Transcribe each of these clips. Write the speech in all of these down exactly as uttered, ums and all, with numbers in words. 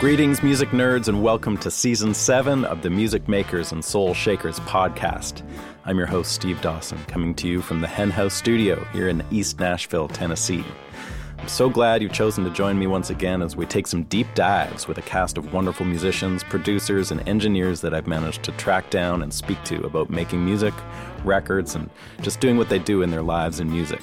Greetings, music nerds, and welcome to Season seven of the Music Makers and Soul Shakers podcast. I'm your host, Steve Dawson, coming to you from the Hen House studio here in East Nashville, Tennessee. I'm so glad you've chosen to join me once again as we take some deep dives with a cast of wonderful musicians, producers, and engineers that I've managed to track down and speak to about making music, records, and just doing what they do in their lives in music.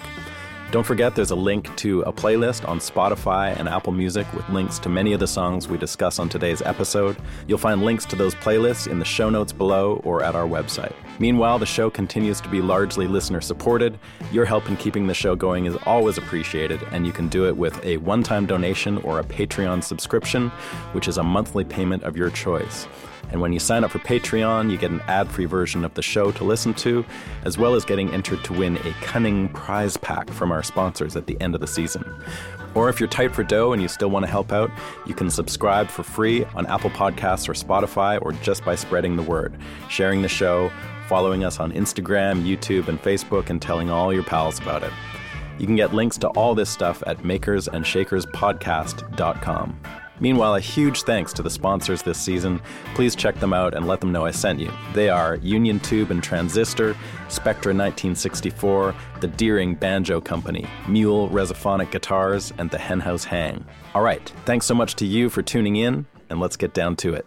Don't forget there's a link to a playlist on Spotify and Apple Music with links to many of the songs we discuss on today's episode. You'll find links to those playlists in the show notes below or at our website. Meanwhile, the show continues to be largely listener-supported. Your help in keeping the show going is always appreciated, and you can do it with a one-time donation or a Patreon subscription, which is a monthly payment of your choice. And when you sign up for Patreon, you get an ad-free version of the show to listen to, as well as getting entered to win a cunning prize pack from our sponsors at the end of the season. Or if you're tight for dough and you still want to help out, you can subscribe for free on Apple Podcasts or Spotify, or just by spreading the word, sharing the show, following us on Instagram, YouTube, and Facebook, and telling all your pals about it. You can get links to all this stuff at makers and shakers podcast dot com. Meanwhile, a huge thanks to the sponsors this season. Please check them out and let them know I sent you. They are Union Tube and Transistor, Spectra nineteen sixty-four, the Deering Banjo Company, Mule Resophonic Guitars, and the Hen House Hang. All right, thanks so much to you for tuning in, and let's get down to it.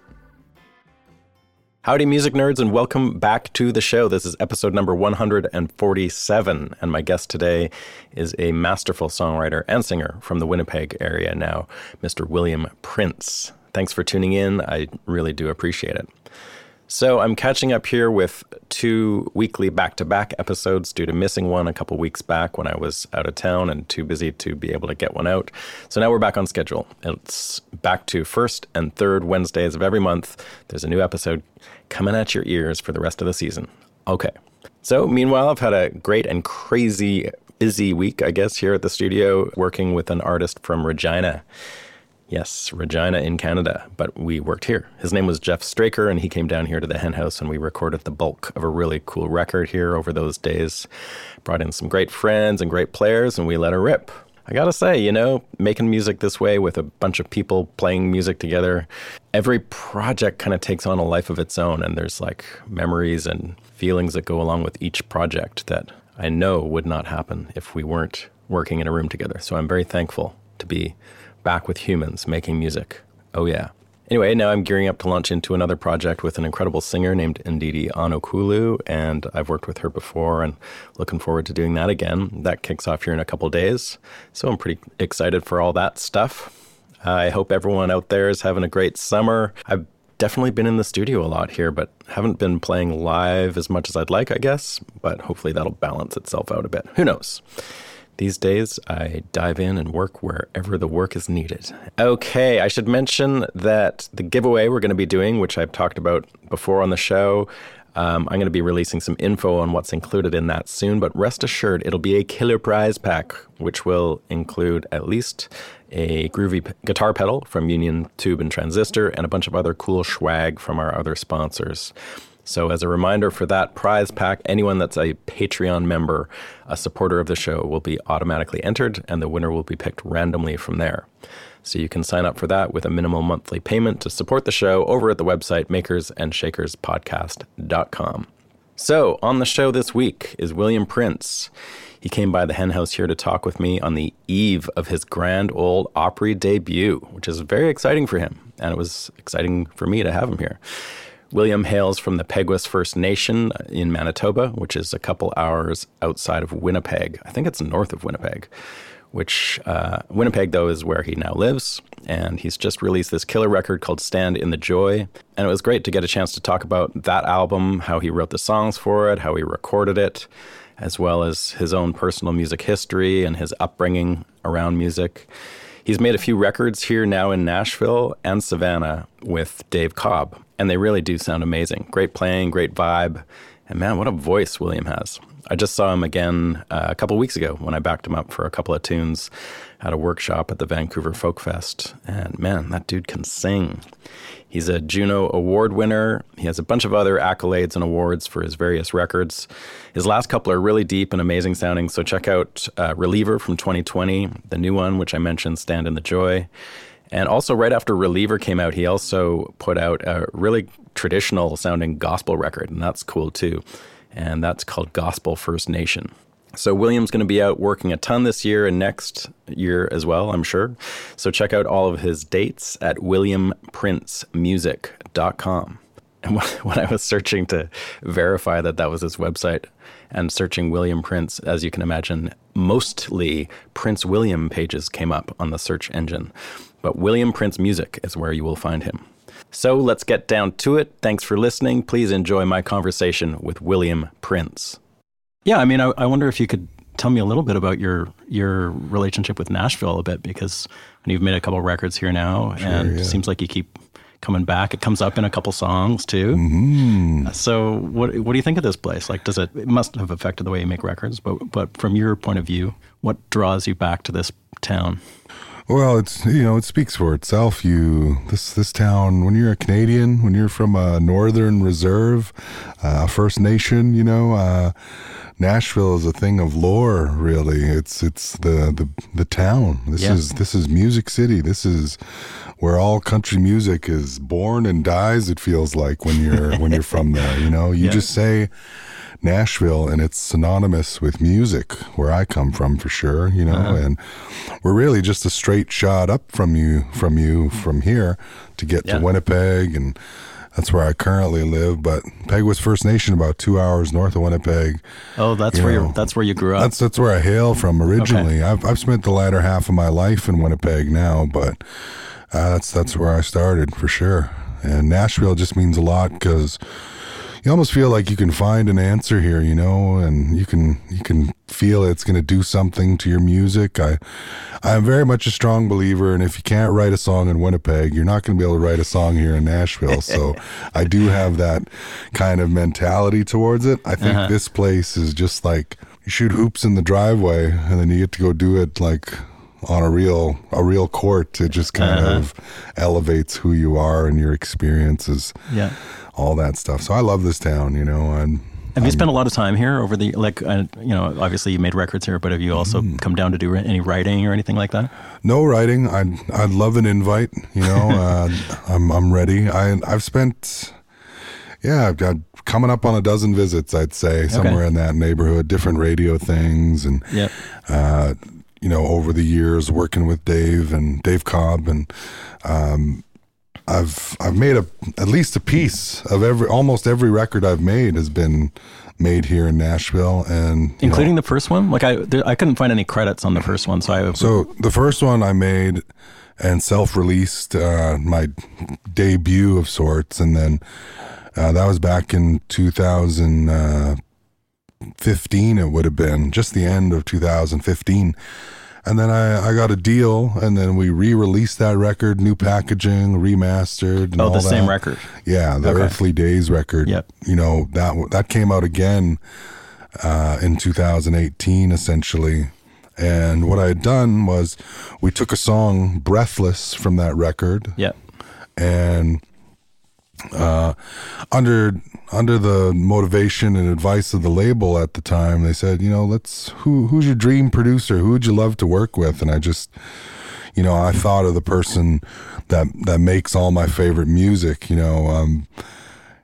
Howdy, music nerds, and welcome back to the show. This is episode number one forty-seven, and my guest today is a masterful songwriter and singer from the Winnipeg area now, Mister William Prince. Thanks for tuning in. I really do appreciate it. So I'm catching up here with two weekly back-to-back episodes due to missing one a couple weeks back when I was out of town and too busy to be able to get one out. So now we're back on schedule. It's back to first and third Wednesdays of every month. There's a new episode coming at your ears for the rest of the season. Okay. So meanwhile, I've had a great and crazy busy week, I guess, here at the studio working with an artist from Regina. Yes, Regina in Canada, but we worked here. His name was Jeff Straker, and he came down here to the Hen House, and we recorded the bulk of a really cool record here over those days. Brought in some great friends and great players, and we let her rip. I gotta say, you know, making music this way with a bunch of people playing music together, every project kind of takes on a life of its own, and there's like memories and feelings that go along with each project that I know would not happen if we weren't working in a room together. So I'm very thankful to be back with humans making music. Oh yeah. Anyway, now I'm gearing up to launch into another project with an incredible singer named Ndidi Onokulu, and I've worked with her before and looking forward to doing that again. That kicks off here in a couple days, so I'm pretty excited for all that stuff. I hope everyone out there is having a great summer. I've definitely been in the studio a lot here, but haven't been playing live as much as I'd like, I guess, but hopefully that'll balance itself out a bit. Who knows? These days, I dive in and work wherever the work is needed. Okay, I should mention that the giveaway we're going to be doing, which I've talked about before on the show, um, I'm going to be releasing some info on what's included in that soon, but rest assured, it'll be a killer prize pack, which will include at least a groovy p- guitar pedal from Union Tube and Transistor and a bunch of other cool swag from our other sponsors. So as a reminder for that prize pack, anyone that's a Patreon member, a supporter of the show, will be automatically entered, and the winner will be picked randomly from there. So you can sign up for that with a minimal monthly payment to support the show over at the website makers and shakers podcast dot com. So on the show this week is William Prince. He came by the Hen House here to talk with me on the eve of his grand old Opry debut, which is very exciting for him, and it was exciting for me to have him here. William hails from the Peguis First Nation in Manitoba, which is a couple hours outside of Winnipeg. I think it's north of Winnipeg. which uh, Winnipeg, though, is where he now lives. And he's just released this killer record called Stand in the Joy. And it was great to get a chance to talk about that album, how he wrote the songs for it, how he recorded it, as well as his own personal music history and his upbringing around music. He's made a few records here now in Nashville and Savannah with Dave Cobb, and they really do sound amazing. Great playing, great vibe, and man, what a voice William has. I just saw him again uh, a couple weeks ago when I backed him up for a couple of tunes at a workshop at the Vancouver Folk Fest, and man, that dude can sing. He's a Juno Award winner. He has a bunch of other accolades and awards for his various records. His last couple are really deep and amazing sounding, so check out uh, Reliever from twenty twenty, the new one, which I mentioned, Stand in the Joy. And also right after Reliever came out, he also put out a really traditional sounding gospel record, and that's cool too. And that's called Gospel First Nation. So William's going to be out working a ton this year and next year as well, I'm sure. So check out all of his dates at william prince music dot com. And when I was searching to verify that that was his website and searching William Prince, as you can imagine, mostly Prince William pages came up on the search engine. But William Prince Music is where you will find him. So let's get down to it. Thanks for listening. Please enjoy my conversation with William Prince. Yeah, I mean, I, I wonder if you could tell me a little bit about your your relationship with Nashville a bit, because you've made a couple records here now, sure, and yeah. It seems like you keep coming back. It comes up in a couple songs too. Mm-hmm. So what what do you think of this place? Like, does it, it must have affected the way you make records, but but from your point of view, what draws you back to this town? Well, it's, you know, it speaks for itself. You this this town, when you're a Canadian, when you're from a northern reserve, uh, First Nation, you know, uh, Nashville is a thing of lore. Really, it's it's the the, the town. This yeah. is this is Music City. This is where all country music is born and dies. It feels like when you're when you're from there. You know, you yeah. just say Nashville and it's synonymous with music where I come from, for sure, you know. Uh-huh. And we're really just a straight shot up from you from you from here to get yeah. to Winnipeg, and that's where I currently live. But Peguis First Nation, about two hours north of Winnipeg. Oh, that's you where know, you're, that's where you grew up. That's that's where I hail from originally. Okay. I've I've spent the latter half of my life in Winnipeg now, but uh, that's that's where I started, for sure. And Nashville just means a lot because you almost feel like you can find an answer here, you know, and you can you can feel it's going to do something to your music. I, I'm very much a strong believer, and if you can't write a song in Winnipeg, you're not going to be able to write a song here in Nashville. So I do have that kind of mentality towards it. I think uh-huh. this place is just like you shoot hoops in the driveway, and then you get to go do it like on a real a real court. It just kind uh-huh. of elevates who you are and your experiences. Yeah. All that stuff. So I love this town, you know. And have you I'm, spent a lot of time here over the, like, uh, you know, obviously you made records here, but have you also mm. come down to do any writing or anything like that? No writing. I'd, I'd love an invite, you know. uh, I'm I'm ready. I, I've spent, yeah, I've got coming up on a dozen visits, I'd say, somewhere okay. in that neighborhood, different radio things. And, yep. uh, you know, over the years working with Dave and Dave Cobb and, um, I've I've made a at least a piece of every almost every record I've made has been made here in Nashville, and including know, the first one. Like I there, I couldn't find any credits on the first one, so I was, so the first one I made and self-released, uh, my debut of sorts, and then uh, that was back in two thousand fifteen. It would have been just the end of two thousand fifteen. And then I, I got a deal, and then we re-released that record, new packaging, remastered. And oh, all the that. Same record. Yeah, the okay. Earthly Days record. Yep. You know, that that came out again uh, in two thousand eighteen, essentially. And what I had done was we took a song, Breathless, from that record. Yep. And uh, under... Under the motivation and advice of the label at the time, they said, you know, let's, who who's your dream producer? Who would you love to work with? And I just, you know, I thought of the person that that makes all my favorite music, you know, um,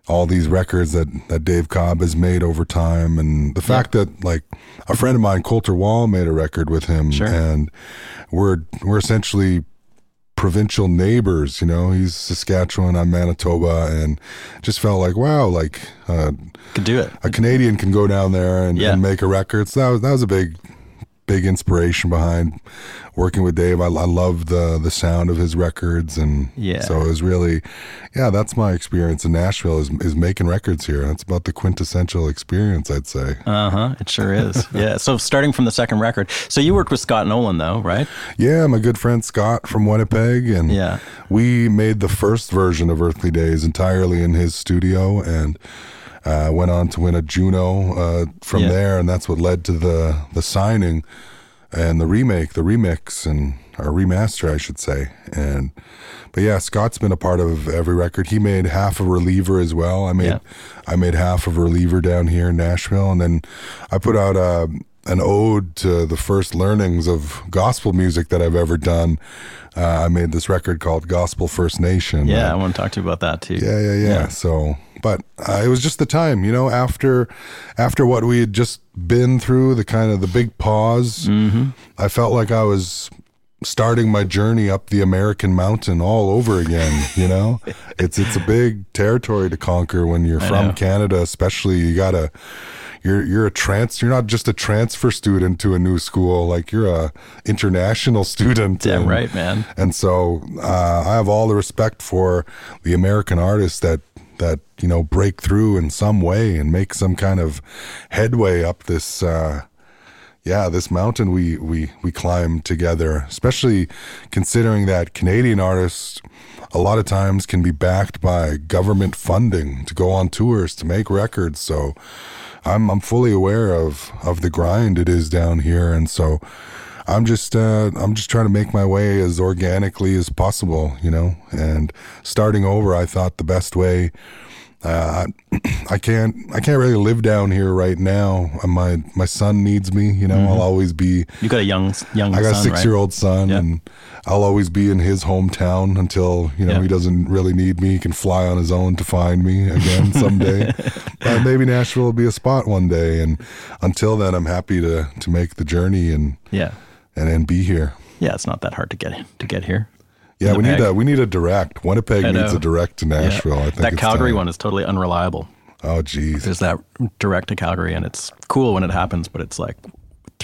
all these records that, that Dave Cobb has made over time. And the fact yeah. that, like, a friend of mine, Colter Wall, made a record with him. Sure. And we're we're essentially provincial neighbors, you know. He's Saskatchewan, I'm Manitoba, and just felt like, wow, like uh, could do it. A Canadian can go down there and, yeah. and make a record. So that was, that was a big big inspiration behind working with Dave. I, I love the the sound of his records, and yeah. so it was really, yeah, that's my experience in Nashville is is making records here. That's about the quintessential experience, I'd say. Uh-huh, it sure is. Yeah, so starting from the second record. So you worked with Scott Nolan, though, right? Yeah, my good friend Scott from Winnipeg, and yeah. we made the first version of Earthly Days entirely in his studio, and Uh, went on to win a Juno uh, from yeah. there, and that's what led to the, the signing and the remake, the remix, and or remaster, I should say. And but yeah, Scott's been a part of every record. He made half of Reliever as well. I made yeah. I made half of Reliever down here in Nashville, and then I put out a, an ode to the first learnings of gospel music that I've ever done. Uh, I made this record called Gospel First Nation. Yeah, uh, I want to talk to you about that too. Yeah, yeah, yeah. yeah. So. But uh, it was just the time, you know, after after what we had just been through, the kind of the big pause, mm-hmm. I felt like I was starting my journey up the American mountain all over again, you know? it's it's a big territory to conquer when you're I from know. Canada, especially. You got to... You're you're a trans. You're not just a transfer student to a new school. Like you're a international student. Damn and, right, man. And so uh, I have all the respect for the American artists that that you know break through in some way and make some kind of headway up this. Uh, yeah, this mountain we we we climb together. Especially considering that Canadian artists a lot of times can be backed by government funding to go on tours to make records. So. I'm I'm fully aware of, of the grind it is down here, and so I'm just uh, I'm just trying to make my way as organically as possible, you know. And starting over, I thought the best way. Uh, I, I can't I can't really live down here right now. My my son needs me, you know. Mm-hmm. I'll always be. You got a young young. I got son, a six year old son, yep. and I'll always be in his hometown until you know yep. he doesn't really need me. He can fly on his own to find me again someday. Uh, maybe Nashville will be a spot one day, and until then, I'm happy to, to make the journey and yeah, and and be here. Yeah, it's not that hard to get to get here. Yeah, Winnipeg. we need a we need a direct. Winnipeg needs a direct to Nashville. Yeah. I think that it's Calgary time. One is totally unreliable. Oh, geez, there's that direct to Calgary, and it's cool when it happens, but it's like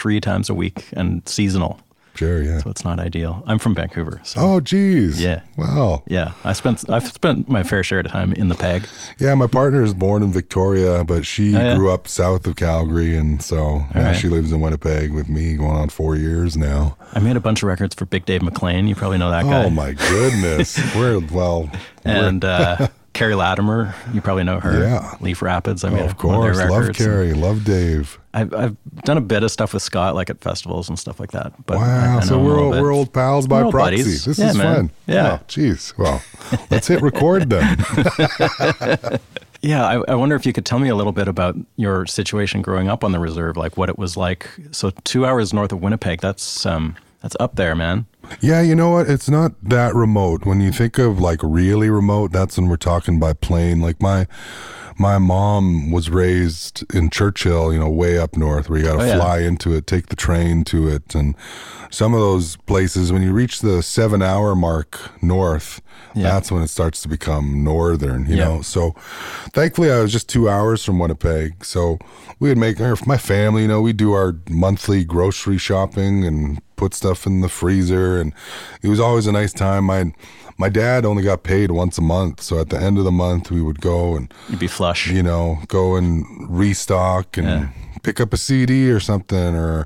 three times a week and seasonal. Sure, yeah. So it's not ideal. I'm from Vancouver. So. Oh, geez. Yeah. Wow. Yeah, I spent I've spent my fair share of time in the Peg. Yeah, my partner is born in Victoria, but she oh, yeah. grew up south of Calgary, and so All now right. she lives in Winnipeg with me, going on four years now. I made a bunch of records for Big Dave McLean. You probably know that guy. Oh my goodness. we're well. And. We're uh, Carrie Latimer, you probably know her. Yeah. Leaf Rapids. I mean, oh, of course. Love Carrie. And love Dave. I've, I've done a bit of stuff with Scott, like at festivals and stuff like that. But wow. I, I so we're old, we're old pals by old proxy. Buddies. This yeah, is man. Fun. Yeah. Jeez. Oh, well, let's hit record then. yeah. I, I wonder if you could tell me a little bit about your situation growing up on the reserve, like what it was like. So two hours north of Winnipeg, that's um, that's up there, man. Yeah, you know what? It's not that remote. When you think of like really remote, that's when we're talking by plane. Like my my mom was raised in Churchill, you know, way up north where you got to oh, fly yeah. into it, take the train to it. And some of those places, when you reach the seven hour mark north, yeah. that's when it starts to become northern, you yeah. know. So thankfully, I was just two hours from Winnipeg. So we would make, my family, you know, we do our monthly grocery shopping and put stuff in the freezer, and it was always a nice time. My my dad only got paid once a month, so at the end of the month we would go and you'd be flush, you know, go and restock and yeah. pick up a C D or something, or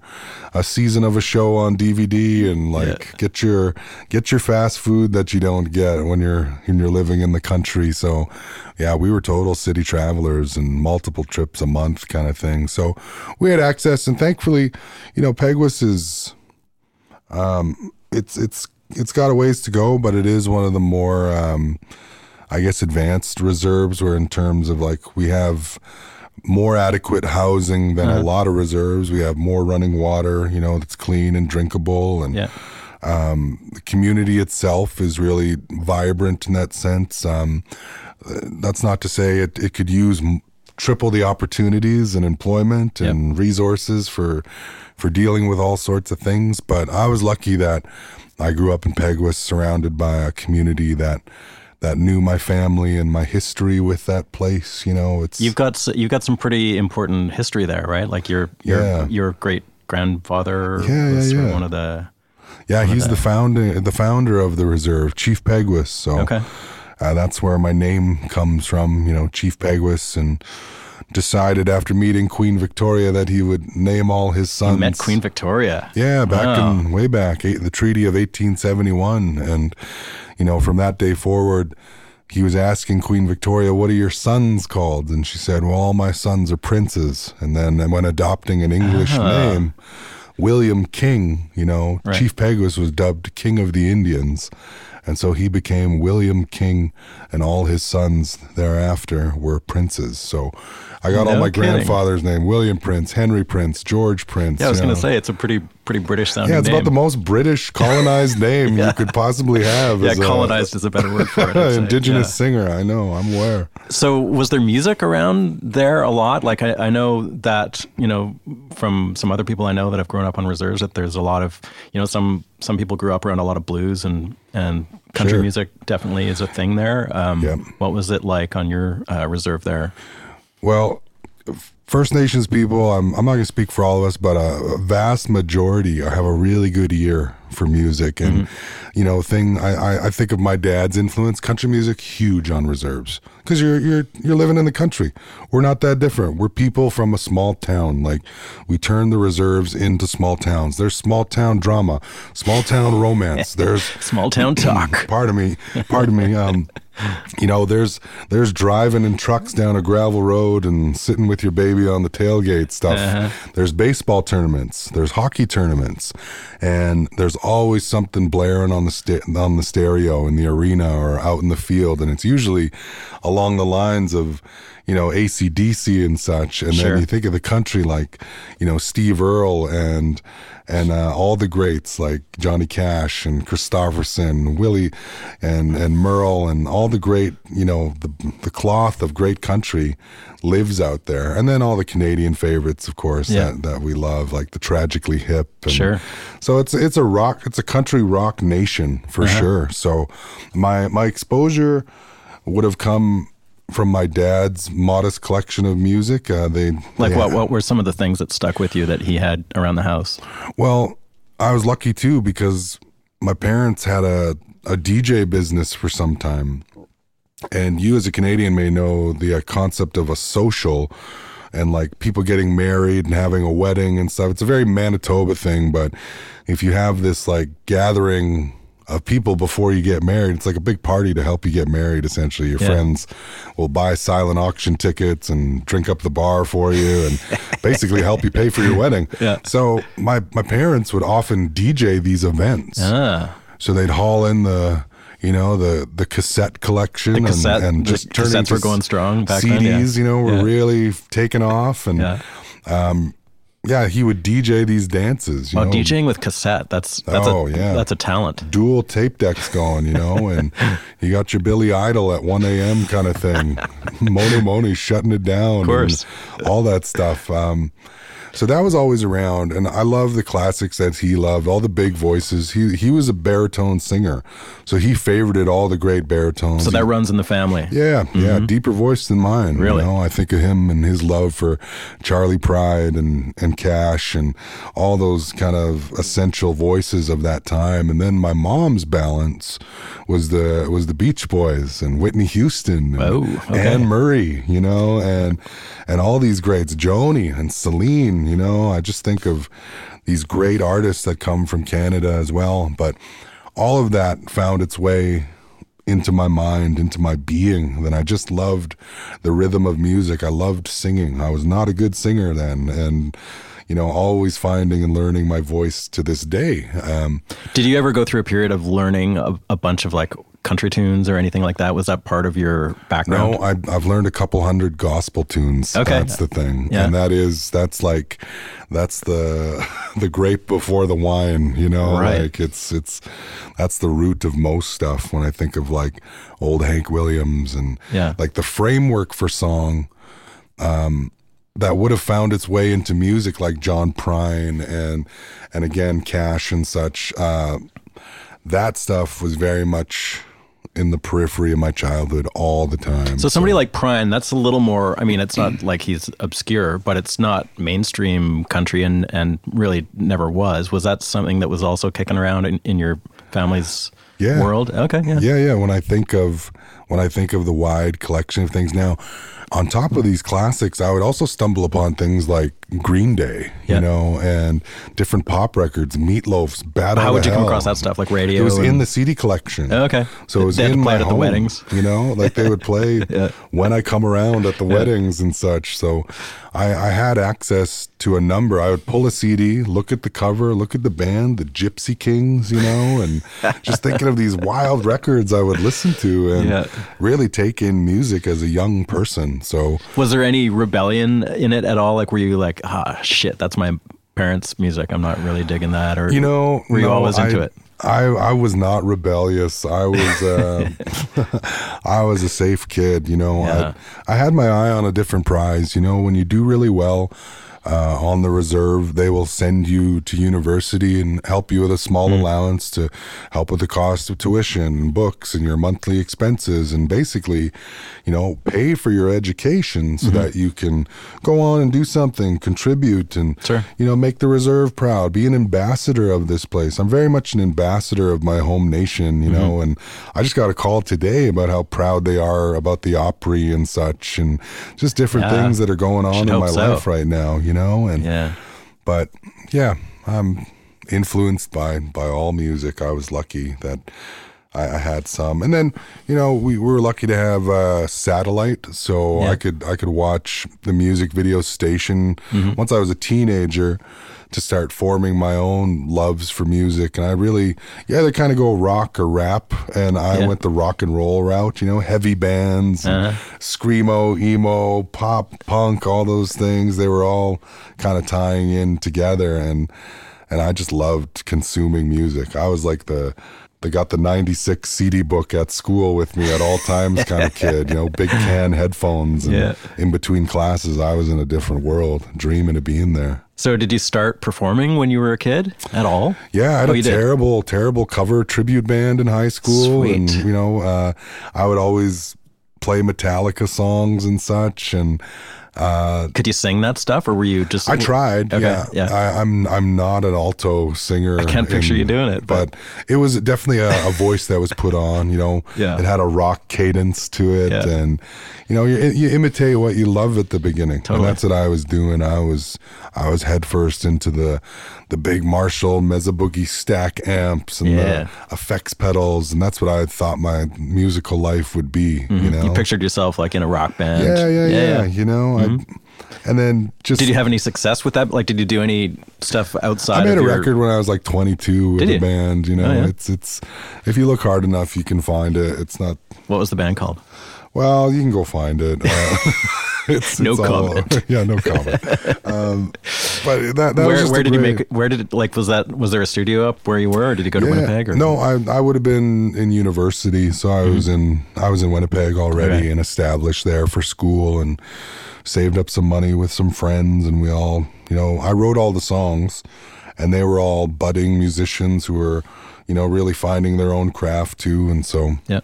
a season of a show on D V D, and like yeah. get your get your fast food that you don't get when you're when you're living in the country. So yeah, we were total city travelers and multiple trips a month kind of thing. So we had access, and thankfully, you know, Peguis is Um, it's, it's, it's got a ways to go, but it is one of the more, um, I guess, advanced reserves, where in terms of like, we have more adequate housing than uh-huh. a lot of reserves. We have more running water, you know, that's clean and drinkable, and, yeah. um, the community itself is really vibrant in that sense. Um, that's not to say it, it could use m- triple the opportunities and employment and yep. resources for for dealing with all sorts of things. But I was lucky that I grew up in Peguis, surrounded by a community that that knew my family and my history with that place. You know, it's you've got you've got some pretty important history there, right? Like your your yeah. your great grandfather yeah, was yeah, yeah. one of the... Yeah, he's the, the founding the founder of the reserve, Chief Peguis. So okay. uh, that's where my name comes from, you know, Chief Peguis, and decided after meeting Queen Victoria that he would name all his sons. You met Queen Victoria. Yeah, back wow. in way back, the Treaty of eighteen seventy-one. And, you know, from that day forward, he was asking Queen Victoria, what are your sons called? And she said, well, all my sons are princes. And then when adopting an English uh-huh. name, William King, you know, right. Chief Peguis was dubbed King of the Indians. And so he became William King, and all his sons thereafter were princes. So I got no all my kidding. grandfather's name, William Prince, Henry Prince, George Prince. Yeah, I was going to say, it's a pretty pretty British sounding name. Yeah, it's name. About the most British colonized name yeah. you could possibly have. Yeah, colonized a, is a better word for it. Indigenous yeah. singer, I know, I'm aware. So was there music around there a lot? Like I, I know that, you know, from some other people I know that have grown up on reserves, that there's a lot of, you know, some... Some people grew up around a lot of blues, and, and country sure. music definitely is a thing there. Um, yep. What was it like on your uh, reserve there? Well, First Nations people, I'm, I'm not going to speak for all of us, but a, a vast majority have a really good ear for music. And, mm-hmm. you know, thing I, I, I think of my dad's influence, country music, huge on reserves. Because you're, you're, you're living in the country. We're not that different. We're people from a small town. Like, we turn the reserves into small towns. There's small town drama, small town romance. There's small town talk. Pardon me. Pardon me. Um, you know, there's there's driving in trucks down a gravel road and sitting with your baby on the tailgate stuff. Uh-huh. There's baseball tournaments. There's hockey tournaments. And there's always something blaring on the sta- on the stereo in the arena or out in the field. And it's usually a along the lines of, you know, A C D C and such. And sure. then you think of the country like, you know, Steve Earle and and uh, all the greats like Johnny Cash and Christofferson and Willie and, and Merle and all the great, you know, the, the cloth of great country lives out there. And then all the Canadian favorites, of course, yeah. that, that we love, like the Tragically Hip. And sure. So it's it's a rock, it's a country rock nation for uh-huh. sure. So my my exposure would have come from my dad's modest collection of music. Uh, they like they what? Had, what were some of the things that stuck with you that he had around the house? Well, I was lucky too because my parents had a a D J business for some time, and you as a Canadian may know the uh, concept of a social. And like people getting married and having a wedding and stuff. It's a very Manitoba thing, but if you have this like gathering of people before you get married, it's like a big party to help you get married, essentially. Your yeah. friends will buy silent auction tickets and drink up the bar for you and basically help you pay for your wedding. Yeah. So my, my parents would often D J these events. Ah. So they'd haul in the... You know, the, the cassette collection the cassette, and, and just the turning into were going strong back C Ds, then, yeah. you know, were yeah. really taking off. And yeah. Um, yeah, he would D J these dances. You oh, know. DJing with cassette, that's that's, oh, a, yeah. that's a talent. Dual tape decks going, you know, and you got your Billy Idol at one a.m. kind of thing. Moni Moni shutting it down. Of course. And all that stuff. Um, so that was always around, and I love the classics that he loved, all the big voices. He he was a baritone singer, so he favorited all the great baritones. So that he, runs in the family. Yeah, mm-hmm. yeah, deeper voice than mine. Really? You know, I think of him and his love for Charlie Pride and, and Cash and all those kind of essential voices of that time. And then my mom's balance was the was the Beach Boys and Whitney Houston and oh, okay. Anne Murray, you know, and and all these greats, Joni and Celine. You know, I just think of these great artists that come from Canada as well. But all of that found its way into my mind, into my being. Then I just loved the rhythm of music. I loved singing. I was not a good singer then. And, you know, always finding and learning my voice to this day. Um, Did you ever go through a period of learning a, a bunch of like country tunes or anything like that? Was that part of your background? No, I, I've learned a couple hundred gospel tunes. Okay. That's the thing. Yeah. And that is, that's like, that's the the grape before the wine, you know, right. like it's, it's, that's the root of most stuff when I think of like old Hank Williams and yeah. like the framework for song um, that would have found its way into music like John Prine and, and again, Cash and such. Uh, that stuff was very much in the periphery of my childhood all the time. So somebody so. like Prine, that's a little more, I mean, it's not like he's obscure, but it's not mainstream country and, and really never was. Was that something that was also kicking around in, in your family's yeah. world? Okay. Yeah. Yeah. Yeah. When I think of, when I think of the wide collection of things now, on top of these classics, I would also stumble upon things like Green Day, you yeah. know, and different pop records, Meat Loaf's Battle How would you Hell. Come across that stuff, like radio? It was and... in the C D collection. Oh, okay. So it was in my home, at the weddings. You know, like they would play yeah. When I Come Around at the yeah. weddings and such. So I, I had access to a number. I would pull a C D, look at the cover, look at the band, the Gypsy Kings, you know, and just thinking of these wild records I would listen to and yeah. really take in music as a young person. So was there any rebellion in it at all? Like, were you like, ah, shit, that's my parents' music, I'm not really digging that? Or, you know, were you no, always into I, it? I, I was not rebellious. I was, uh, I was a safe kid, you know, yeah. I, I had my eye on a different prize. You know, when you do really well, uh, on the reserve, they will send you to university and help you with a small mm. allowance to help with the cost of tuition and books and your monthly expenses, and basically, you know, pay for your education so mm-hmm. that you can go on and do something, contribute, and sure. you know, make the reserve proud, be an ambassador of this place. I'm very much an ambassador of my home nation, you mm-hmm. know, and I just got a call today about how proud they are about the Opry and such, and just different yeah. things that are going on Should in my so. life right now. You You know, and yeah, but yeah, I'm influenced by by all music. I was lucky that I, I had some, and then you know we, we were lucky to have a satellite, so yeah. I could I could watch the music video station mm-hmm. once I was a teenager to start forming my own loves for music. And I really, yeah, they kind of go rock or rap, and I yeah. went the rock and roll route, you know, heavy bands, uh-huh. screamo, emo, pop, punk, all those things. They were all kind of tying in together, and and I just loved consuming music. I was like the, they got the ninety-six C D book at school with me at all times kind of kid, you know, big can headphones. And yeah. in between classes, I was in a different world, dreaming of being there. So did you start performing when you were a kid at all? Yeah, I had oh, a terrible, did? terrible cover tribute band in high school. Sweet. And, you know, uh, I would always play Metallica songs and such. And uh, could you sing that stuff, or were you just... I tried, okay, yeah. yeah. I, I'm I'm not an alto singer. I can't picture in, you doing it. But, but it was definitely a, a voice that was put on, you know. Yeah. It had a rock cadence to it. Yeah. And, you know, you, you imitate what you love at the beginning. Totally. And that's what I was doing. I was I was headfirst into the the big Marshall Mezzo-Boogie stack amps and yeah. the effects pedals. And that's what I thought my musical life would be, mm-hmm. you know. You pictured yourself like in a rock band. Yeah, yeah, yeah, yeah. you know. Mm-hmm. I, and then just... Did you have any success with that? Like, did you do any stuff outside of your... I made a your... record when I was like twenty-two with a band, you know. Oh, yeah. It's it's if you look hard enough, you can find it. It's not... What was the band called? Well, you can go find it. Uh, it's, no it's comment. All, yeah, no comment. Um, but that, that where, was just where did great, you make? Where did it, like was that? Was there a studio up where you were, or did you go to yeah, Winnipeg? Or? No, I I would have been in university, so I mm-hmm. was in I was in Winnipeg already okay. and established there for school, and saved up some money with some friends, and we all, you know, I wrote all the songs, and they were all budding musicians who were, you know, really finding their own craft too, and so yeah.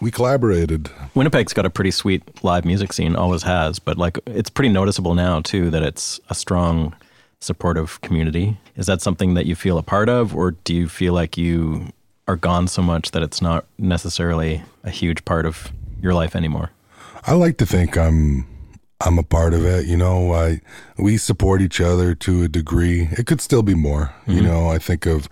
we collaborated. Winnipeg's got a pretty sweet live music scene, always has, but like it's pretty noticeable now too that it's a strong, supportive community. Is that something that you feel a part of, or do you feel like you are gone so much that it's not necessarily a huge part of your life anymore? I like to think I'm I'm a part of it, you know. I we support each other to a degree. It could still be more, mm-hmm. you know. I think of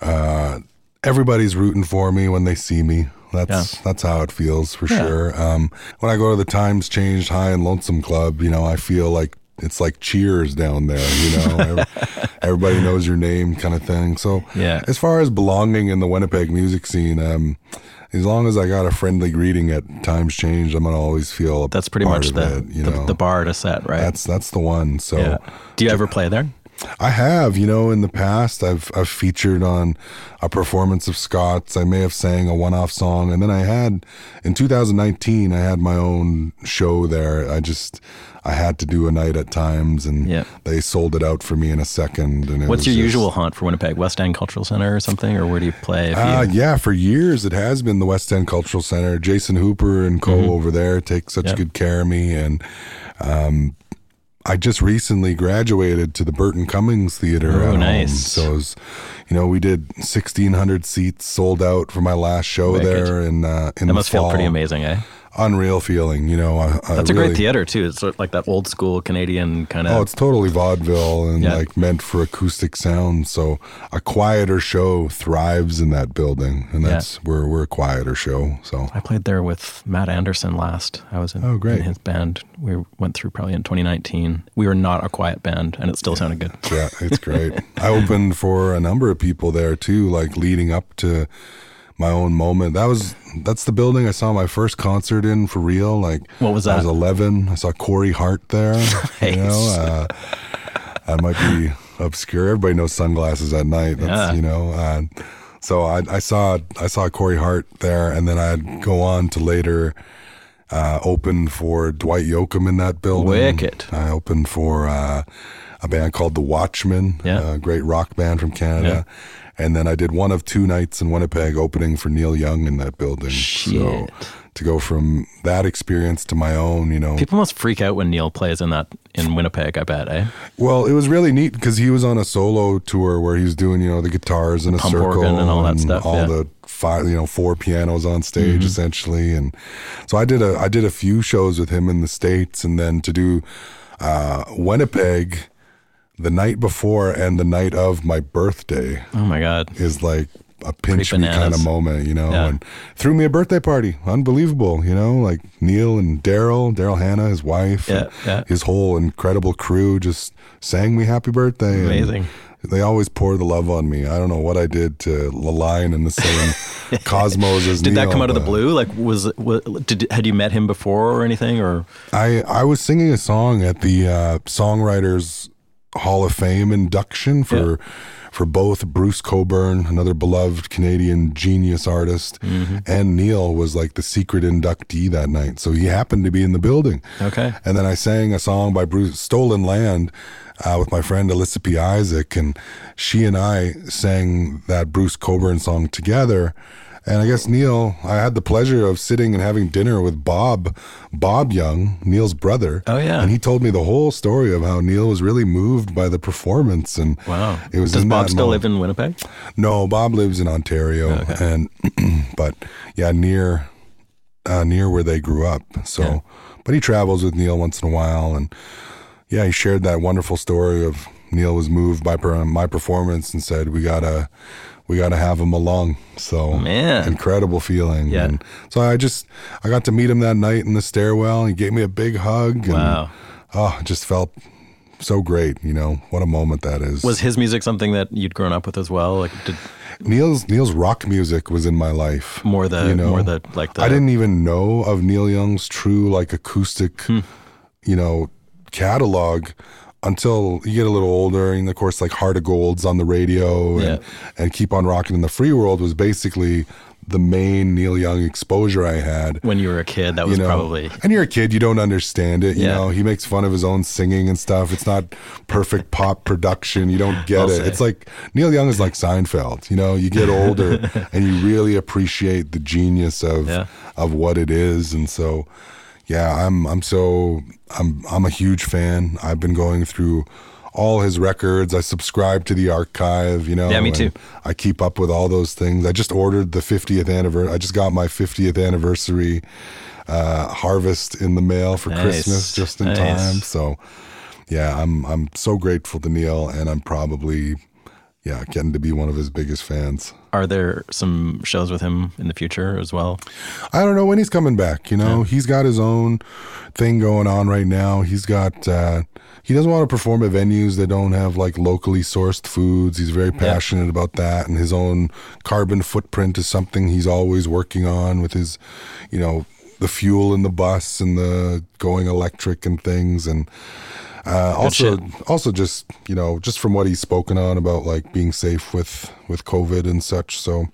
uh, everybody's rooting for me when they see me. That's yeah. that's how it feels for yeah. sure. Um, when I go to the Times Changed High and Lonesome Club, you know, I feel like it's like Cheers down there, you know. Everybody knows your name kind of thing. So yeah. as far as belonging in the Winnipeg music scene, um, as long as I got a friendly greeting at Times Changed, I'm going to always feel a that's pretty part much of the, it, you the, know? The bar to set, right? That's, that's the one. So yeah. Do you ever play there? I have, you know, in the past, I've I've featured on a performance of Scott's. I may have sang a one-off song, and then I had, in two thousand nineteen, I had my own show there. I just, I had to do a night at times, and yep. they sold it out for me in a second. And it What's was your just, usual haunt for Winnipeg? West End Cultural Center or something, or where do you play? If uh, you... Yeah, for years it has been the West End Cultural Center. Jason Hooper and co mm-hmm. over there take such yep. good care of me, and um, I just recently graduated to the Burton Cummings Theater. Oh, at nice. Home. So, it was, you know, we did sixteen hundred seats sold out for my last show Very there good. in uh, in that the fall. That must feel pretty amazing, eh? Unreal feeling, you know. I, I That's really, a great theater, too. It's sort of like that old school Canadian kind of... Oh, it's totally vaudeville and yeah. like meant for acoustic sound. So a quieter show thrives in that building, and that's yeah. we're we're a quieter show. So I played there with Matt Anderson last. I was in, oh, great. in his band. We went through probably in twenty nineteen. We were not a quiet band, and it still yeah. sounded good. Yeah, it's great. I opened for a number of people there, too, like leading up to... my own moment. That was, that's the building I saw my first concert in for real. Like, what was that? I was eleven. I saw Corey Hart there. Nice. You know, uh, that might be obscure. Everybody knows Sunglasses at Night. That's, yeah. you know, uh, so I, I saw, I saw Corey Hart there, and then I'd go on to later, uh, open for Dwight Yoakam in that building. Wicked. I opened for, uh, a band called The Watchmen, yeah. a great rock band from Canada. Yeah. And then I did one of two nights in Winnipeg opening for Neil Young in that building. Shit. So to go from that experience to my own, you know. People must freak out when Neil plays in that in Winnipeg, I bet, eh? Well, it was really neat because he was on a solo tour where he was doing, you know, the guitars in a circle. Pump organ and all that stuff, all yeah. the five, you know, four pianos on stage, mm-hmm. essentially. And so I did a I did a few shows with him in the States, and then to do uh, Winnipeg the night before and the night of my birthday. Oh my God. Is like a pinch me kind of moment, you know, yeah. and threw me a birthday party. Unbelievable, you know, like Neil and Daryl, Daryl Hannah, his wife, yeah, yeah. his whole incredible crew just sang me happy birthday. Amazing. They always pour the love on me. I don't know what I did to Laline in the same cosmos as Neil. Did that come out of the blue? Like, was, was did had you met him before or anything? Or I, I was singing a song at the uh, Songwriters Hall of Fame induction for yeah. for both Bruce Coburn, another beloved Canadian genius artist, mm-hmm. and Neil was like the secret inductee that night. So he happened to be in the building. Okay. And then I sang a song by Bruce, Stolen Land, uh, with my friend Alyssa P. Isaac, and she and I sang that Bruce Coburn song together. And I guess Neil, I had the pleasure of sitting and having dinner with Bob, Bob Young, Neil's brother. Oh, yeah. And he told me the whole story of how Neil was really moved by the performance. And wow. It was Does Bob still moment. live in Winnipeg? No, Bob lives in Ontario. Okay. and But yeah, near uh, near where they grew up. So, yeah. But he travels with Neil once in a while. And yeah, he shared that wonderful story of Neil was moved by per- my performance and said, we got to... we got to have him along. So Man. incredible feeling. Yeah. And so I just, I got to meet him that night in the stairwell. He gave me a big hug. Wow. And, oh, it just felt so great. You know, what a moment that is. Was his music something that you'd grown up with as well? Like did... Neil's Neil's rock music was in my life. More the, you know? more the, like the. I didn't even know of Neil Young's true like acoustic, hmm. you know, catalog until you get a little older, and of course, like Heart of Gold's on the radio, and, yeah. and Keep on Rocking in the Free World was basically the main Neil Young exposure I had. When you were a kid, that was you know? probably... And you're a kid, you don't understand it, you yeah. know? He makes fun of his own singing and stuff. It's not perfect pop production. You don't get I'll it. Say. It's like, Neil Young is like Seinfeld, you know? You get older, and you really appreciate the genius of yeah. of what it is, and so... Yeah, I'm I'm so I'm I'm a huge fan. I've been going through all his records. I subscribe to the archive, you know. Yeah, me too. I keep up with all those things. I just ordered the fiftieth anniversary. I just got my fiftieth anniversary uh, harvest in the mail for nice. Christmas just in nice. time. So, yeah, I'm I'm so grateful to Neil, and I'm probably yeah, getting to be one of his biggest fans. Are there some shows with him in the future as well? I don't know when he's coming back. You know, yeah. he's got his own thing going on right now. He's got, uh, he doesn't want to perform at venues that don't have like locally sourced foods. He's very passionate yeah. about that. And his own carbon footprint is something he's always working on with his, you know, the fuel in the bus and the going electric and things. And Uh, also, also just, you know, just from what he's spoken on about like being safe with, with COVID and such. So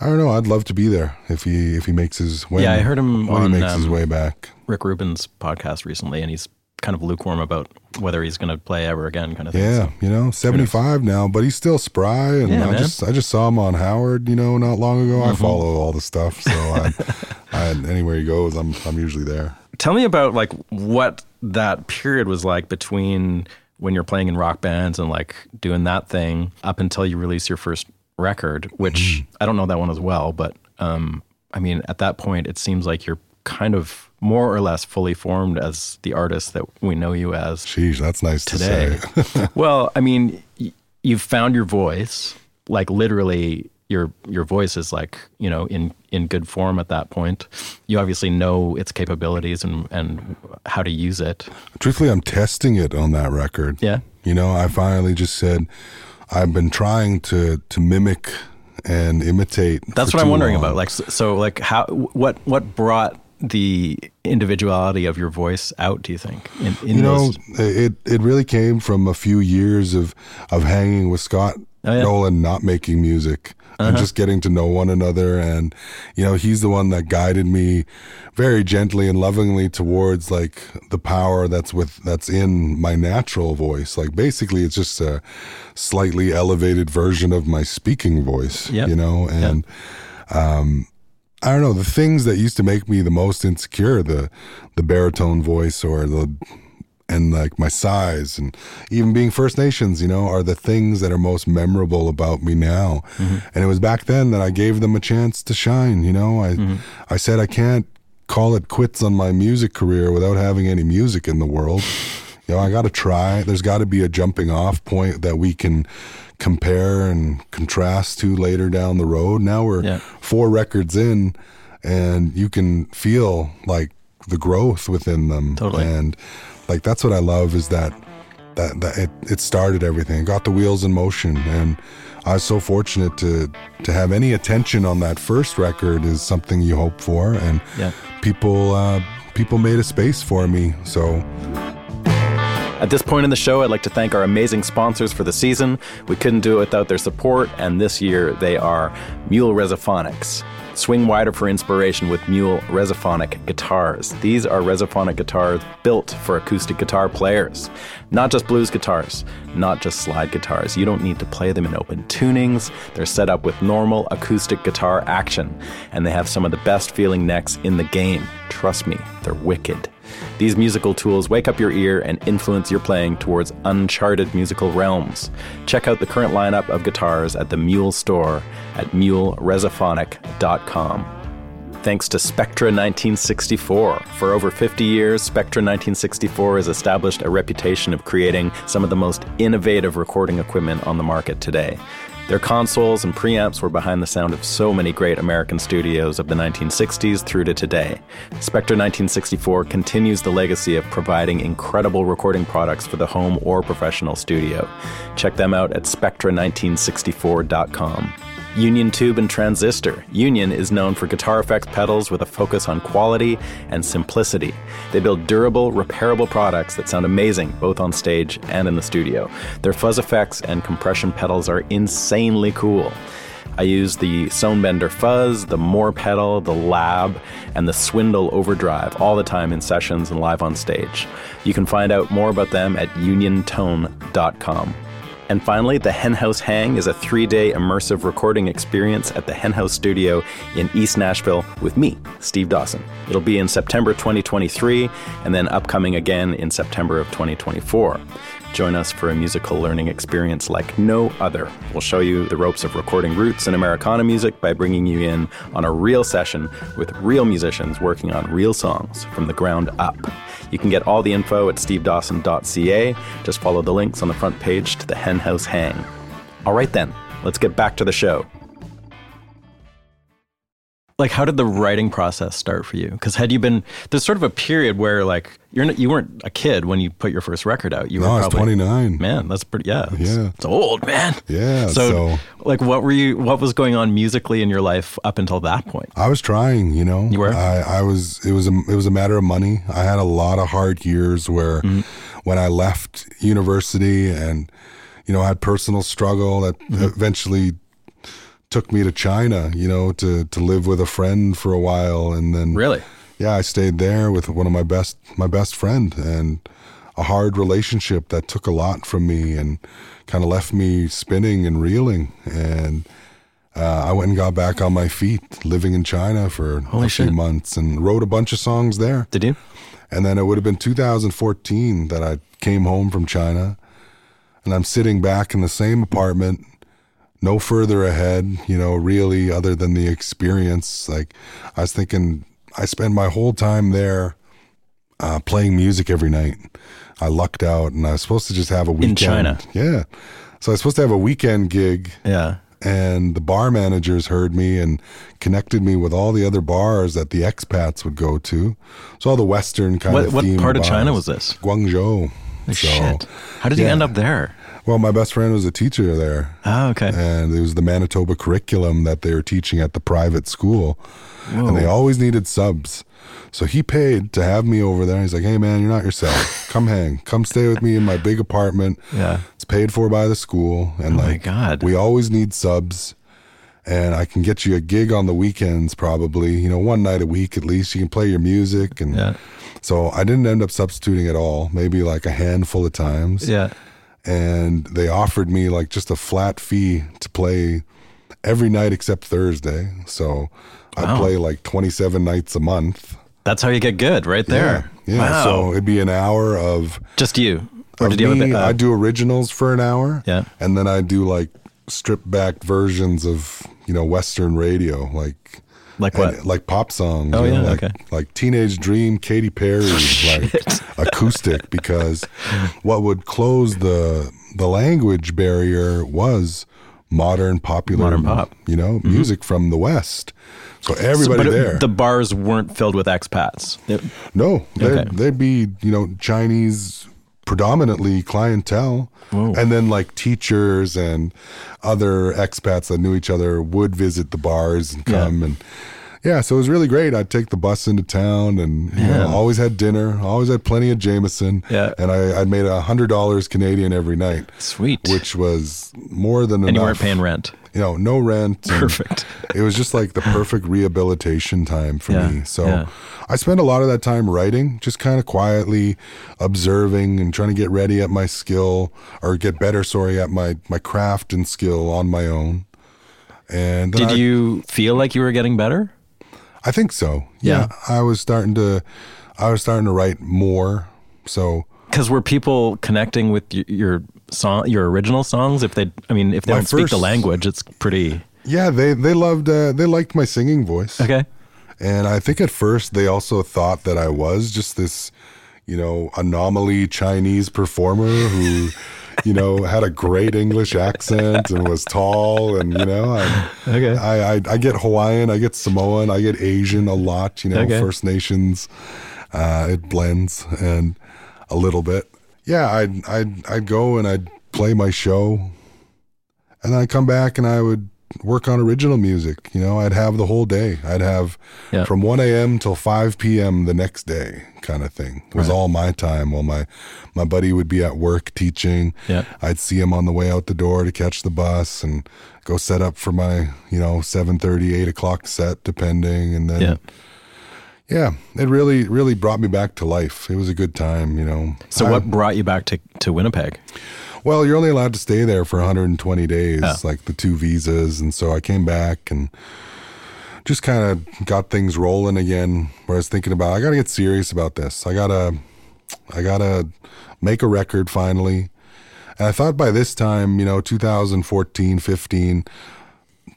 I don't know. I'd love to be there if he, if he makes his way. Yeah, I heard him when on he makes um, his way back. Rick Rubin's podcast recently, and he's kind of lukewarm about whether he's going to play ever again, kind of thing. Yeah, so, you know, seventy-five now, but he's still spry. And yeah, I man. just I just saw him on Howard, you know, not long ago. Mm-hmm. I follow all the stuff, so I, I, anywhere he goes, I'm I'm usually there. Tell me about like what that period was like between when you're playing in rock bands and like doing that thing up until you release your first record, which mm-hmm. I don't know that one as well, but um, I mean, at that point, it seems like you're kind of more or less fully formed as the artist that we know you as. Jeez, that's nice today. to say. Well, I mean, y- you've found your voice. Like literally, your your voice is like, you know, in, in good form at that point. You obviously know its capabilities and, and how to use it. Truthfully, I'm testing it on that record. Yeah. You know, I finally just said, I've been trying to, to mimic and imitate. That's what I'm wondering long. about. Like, so, so like how, what, what brought the individuality of your voice out, do you think? In, in you know, those... it, it really came from a few years of, of hanging with Scott oh, yeah. Nolan, not making music uh-huh. and just getting to know one another. And, you know, he's the one that guided me very gently and lovingly towards like the power that's with, that's in my natural voice. Like basically it's just a slightly elevated version of my speaking voice, yep. you know? And, yep. um, I don't know, the things that used to make me the most insecure, the the baritone voice or the, and like my size and even being First Nations, you know, are the things that are most memorable about me now. Mm-hmm. And it was back then that I gave them a chance to shine, you know. I mm-hmm. I said I can't call it quits on my music career without having any music in the world. You know, I got to try. There's got to be a jumping off point that we can compare and contrast to later down the road. Now we're yeah. four records in and you can feel like the growth within them. Totally. And like, that's what I love is that, that, that it, it started everything, got the wheels in motion. And I was so fortunate to, to have any attention on that first record is something you hope for. And yeah. people, uh, people made a space for me. So... At this point in the show, I'd like to thank our amazing sponsors for the season. We couldn't do it without their support, and this year they are Mule Resophonics. Swing wider for inspiration with Mule Resophonic guitars. These are Resophonic guitars built for acoustic guitar players. Not just blues guitars, not just slide guitars. You don't need to play them in open tunings. They're set up with normal acoustic guitar action, and they have some of the best feeling necks in the game. Trust me, they're wicked. These musical tools wake up your ear and influence your playing towards uncharted musical realms. Check out the current lineup of guitars at the Mule store at mule resophonic dot com. Thanks to Spectra nineteen sixty-four. For over fifty years, Spectra nineteen sixty-four has established a reputation of creating some of the most innovative recording equipment on the market today. Their consoles and preamps were behind the sound of so many great American studios of the nineteen sixties through to today. Spectra nineteen sixty-four continues the legacy of providing incredible recording products for the home or professional studio. Check them out at spectra nineteen sixty-four dot com. Union Tube and Transistor. Union is known for guitar effects pedals with a focus on quality and simplicity. They build durable, repairable products that sound amazing both on stage and in the studio. Their fuzz effects and compression pedals are insanely cool. I use the Sonebender Fuzz, the Moore pedal, the Lab, and the Swindle Overdrive all the time in sessions and live on stage. You can find out more about them at union tone dot com. And finally, the Hen House Hang is a three-day immersive recording experience at the Hen House Studio in East Nashville with me, Steve Dawson. It'll be in September twenty twenty-three and then upcoming again in September of twenty twenty-four. Join us for a musical learning experience like no other. We'll show you the ropes of recording roots and Americana music by bringing you in on a real session with real musicians working on real songs from the ground up. You can get all the info at steve dawson dot c a. Just follow the links on the front page to the Hen House Hang. All right then, let's get back to the show. Like, how did the writing process start for you? Because had you been, there's sort of a period where like, you're not, you weren't a kid when you put your first record out. You no, were probably, I was twenty-nine. Man, that's pretty, yeah. It's, yeah. it's old, man. Yeah. So, so like, what were you, what was going on musically in your life up until that point? I was trying, you know. You were? I, I was, it was, a, it was a matter of money. I had a lot of hard years where, mm-hmm. when I left university, and, you know, I had personal struggle that mm-hmm. eventually took me to China, you know, to, to live with a friend for a while. And then really, yeah, I stayed there with one of my best, my best friend, and a hard relationship that took a lot from me and kind of left me spinning and reeling. And uh, I went and got back on my feet living in China for Holy a shit. few months and wrote a bunch of songs there. Did you? And then it would have been two thousand fourteen that I came home from China, and I'm sitting back in the same apartment, no further ahead, you know, really, other than the experience. Like, I was thinking, I spent my whole time there uh, playing music every night. I lucked out, and I was supposed to just have a weekend. In China? Yeah. So I was supposed to have a weekend gig. Yeah. And the bar managers heard me and connected me with all the other bars that the expats would go to. So all the Western kind what, of What part of bars. China was this? Guangzhou. Oh, so, shit. How did yeah. you end up there? Well, my best friend was a teacher there. Oh, okay. And it was the Manitoba curriculum that they were teaching at the private school. Whoa. And they always needed subs. So he paid to have me over there. He's like, hey, man, you're not yourself. Come hang. Come stay with me in my big apartment. Yeah. It's paid for by the school. And oh, like, my God. We always need subs. And I can get you a gig on the weekends, probably, you know, one night a week at least. You can play your music. And yeah. so I didn't end up substituting at all, maybe like a handful of times. Yeah. And they offered me like just a flat fee to play every night except Thursday. So I'd wow. play like twenty-seven nights a month. That's how you get good, right there. Yeah. yeah. Wow. So it'd be an hour of just you. Or did you have a bit, uh, I do originals for an hour. Yeah. And then I do like stripped back versions of, you know, Western radio, like like what, and, like pop songs. Oh, you know, yeah, like, okay. Like Teenage Dream, Katy Perry, like acoustic. Because what would close the the language barrier was modern popular, modern pop, you know, mm-hmm. music from the West. So everybody so, but there. It, the bars weren't filled with expats. It, no, they'd, okay. they'd be, you know, Chinese predominantly clientele. Whoa. And then like teachers and other expats that knew each other would visit the bars and come yeah. and yeah so it was really great. I'd take the bus into town, and you yeah. know, always had dinner, always had plenty of Jameson, yeah and I, I'd made a hundred dollars Canadian every night. Sweet. Which was more than and enough. You weren't paying rent, you know, no rent. Perfect. It was just like the perfect rehabilitation time for yeah, me. So yeah. I spent a lot of that time writing, just kind of quietly observing and trying to get ready at my skill or get better, sorry, at my, my craft and skill on my own. And did I, you feel like you were getting better? I think so. Yeah. yeah. I was starting to, I was starting to write more. So, 'cause were people connecting with y- your song, your original songs? If they, I mean, if they my don't first, speak the language, it's pretty. Yeah, they they loved, uh, they liked my singing voice. Okay. And I think at first they also thought that I was just this, you know, anomaly Chinese performer who, you know, had a great English accent and was tall, and you know, I, okay, I, I I get Hawaiian, I get Samoan, I get Asian a lot. You know, okay. First Nations, uh, it blends and a little bit. Yeah, I'd, I'd, I'd go and I'd play my show, and then I'd come back and I would work on original music. You know, I'd have the whole day. I'd have yeah. from one a.m. till five p.m. the next day kind of thing. It was right. all my time while my, my buddy would be at work teaching. Yeah. I'd see him on the way out the door to catch the bus and go set up for my, you know, seven thirty, eight o'clock set, depending. And then... Yeah. Yeah, it really, really brought me back to life. It was a good time, you know. So I, what brought you back to, to Winnipeg? Well, you're only allowed to stay there for one hundred twenty days, oh. like the two visas. And so I came back and just kind of got things rolling again, where I was thinking about, I got to get serious about this. I got to I gotta make a record finally. And I thought by this time, you know, two thousand fourteen, fifteen,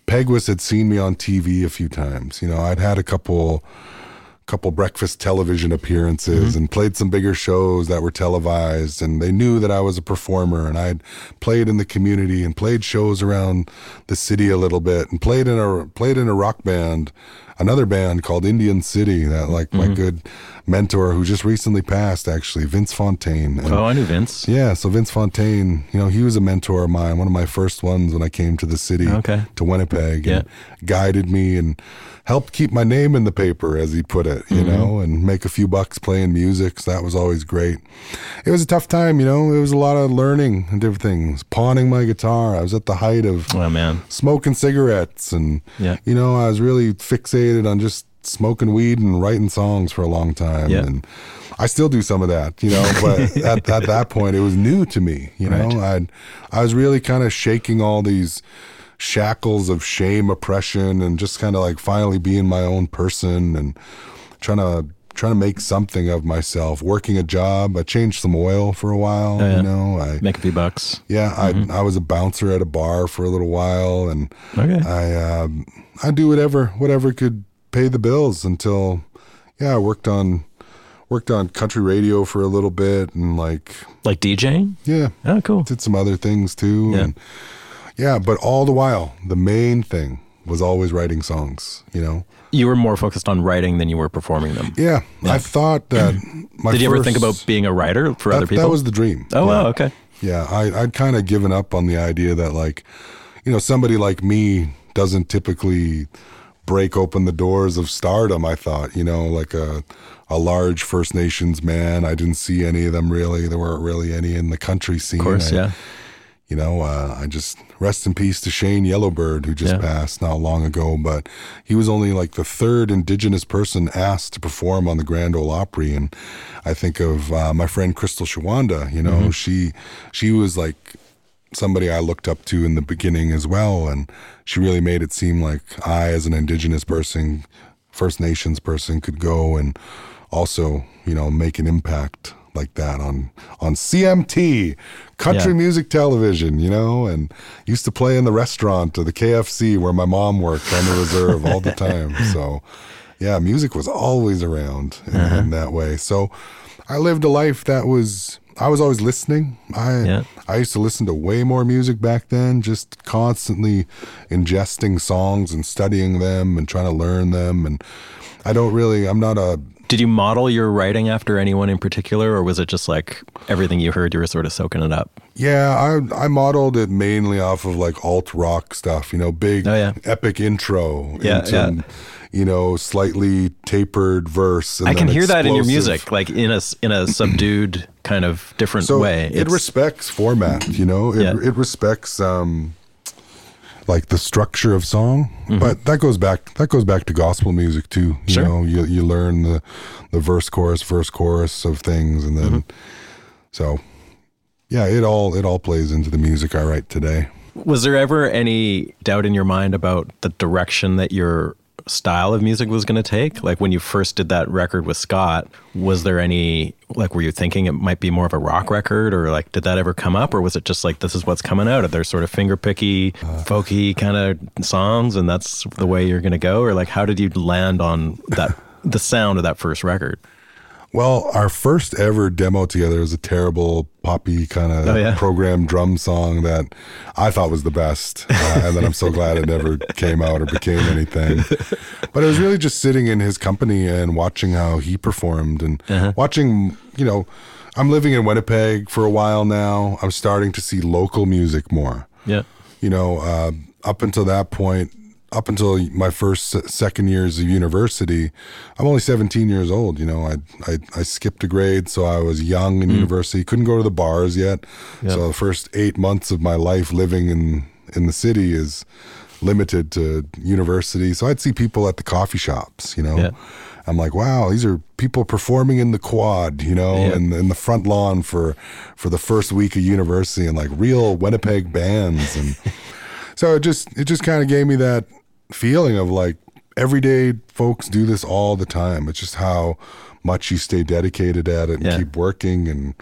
Peguis had seen me on T V a few times. You know, I'd had a couple... couple breakfast television appearances mm-hmm. and played some bigger shows that were televised, and they knew that I was a performer, and I'd played in the community and played shows around the city a little bit and played in a played in a rock band another band called Indian City that, like, mm-hmm. my good mentor who just recently passed, actually, Vince Fontaine. And, oh, I knew Vince. Yeah, so Vince Fontaine, you know, he was a mentor of mine, one of my first ones when I came to the city, okay. to Winnipeg, yeah. and guided me and helped keep my name in the paper, as he put it, you mm-hmm. know, and make a few bucks playing music, so that was always great. It was a tough time, you know, it was a lot of learning and different things, pawning my guitar. I was at the height of oh, man. smoking cigarettes and, yeah. you know, I was really fixated on just smoking weed and writing songs for a long time. Yeah. And I still do some of that, you know, but at, at that point it was new to me, you know, right. I I was really kind of shaking all these shackles of shame, oppression, and just kind of like finally being my own person and trying to trying to make something of myself, working a job. I changed some oil for a while, oh, yeah. you know. I make a few bucks. Yeah, mm-hmm. I I was a bouncer at a bar for a little while, and okay. I uh, I do whatever whatever could pay the bills until, yeah, I worked on worked on country radio for a little bit and like like DJing. Yeah. Oh, cool. Did some other things too. Yeah. And yeah, but all the while, the main thing was always writing songs, you know. You were more focused on writing than you were performing them. Yeah, yeah. I thought that my Did you first, ever think about being a writer for that, other people? That was the dream. Oh, yeah. Wow, okay. Yeah, I, I'd kind of given up on the idea that, like, you know, somebody like me doesn't typically break open the doors of stardom, I thought, you know, like a a large First Nations man. I didn't see any of them really. There weren't really any in the country scene. Of course, I, yeah. You know, uh, I just, rest in peace to Shane Yellowbird, who just yeah. passed not long ago, but he was only like the third Indigenous person asked to perform on the Grand Ole Opry. And I think of uh, my friend Crystal Shawanda, you know, mm-hmm. she she was like somebody I looked up to in the beginning as well. And she really made it seem like I, as an Indigenous person, First Nations person, could go and also, you know, make an impact like that on on C M T, country yeah. music television, you know, and used to play in the restaurant or the K F C where my mom worked on the reserve all the time. So yeah, music was always around in, uh-huh. in that way. So I lived a life that was, I was always listening. I yeah. I used to listen to way more music back then, just constantly ingesting songs and studying them and trying to learn them. And I don't really, I'm not a Did you model your writing after anyone in particular, or was it just like everything you heard, you were sort of soaking it up? Yeah, I I modeled it mainly off of like alt-rock stuff, you know, big oh, yeah. epic intro. Yeah, into, yeah. you know, slightly tapered verse. And I can hear explosive. That in your music, like in a, in a subdued kind of different so way. It it's... respects format, you know, it, yeah. it respects... um like the structure of song, mm-hmm. but that goes back that goes back to gospel music too. You sure. know, you you learn the the verse chorus verse chorus of things, and then mm-hmm. so yeah, it all it all plays into the music I write today. Was there ever any doubt in your mind about the direction that your style of music was going to take? Like when you first did that record with Scott, was there any, like, were you thinking it might be more of a rock record, or like, did that ever come up, or was it just like, this is what's coming out? Are there sort of fingerpicky, uh, folky kind of songs, and that's the way you're going to go? Or like, how did you land on that, the sound of that first record? Well, our first ever demo together was a terrible poppy kind of oh, yeah. programmed drum song that I thought was the best. Uh, and then I'm so glad it never came out or became anything. But it was really just sitting in his company and watching how he performed and uh-huh. watching, you know, I'm living in Winnipeg for a while now. I'm starting to see local music more. Yeah. You know, uh, up until that point, up until my first, second years of university, I'm only seventeen years old. You know, I I, I skipped a grade, so I was young in mm. university. Couldn't go to the bars yet. Yep. So the first eight months of my life living in, in the city is limited to university. So I'd see people at the coffee shops, you know. Yeah. I'm like, wow, these are people performing in the quad, you know, yeah. and in the front lawn for, for the first week of university, and like real Winnipeg bands. And so it just it just kind of gave me that feeling of like everyday folks do this all the time. It's just how much you stay dedicated at it and yeah. keep working. And,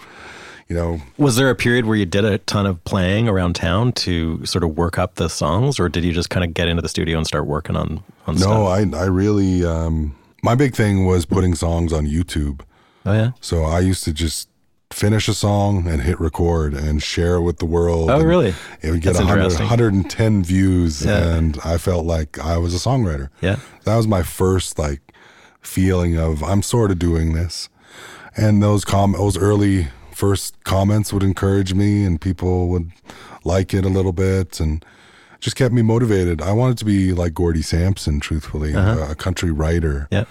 you know, was there a period where you did a ton of playing around town to sort of work up the songs, or did you just kind of get into the studio and start working on, on no, stuff? No, I, I really, um, my big thing was putting songs on YouTube. Oh yeah. So I used to just finish a song and hit record and share it with the world. Oh, really? It would get one hundred, one hundred ten views, yeah. And I felt like I was a songwriter. Yeah. That was my first like feeling of I'm sort of doing this. And those com- those early first comments would encourage me, and people would like it a little bit, and just kept me motivated. I wanted to be like Gordie Sampson, truthfully, uh-huh. a, a country writer. Yeah.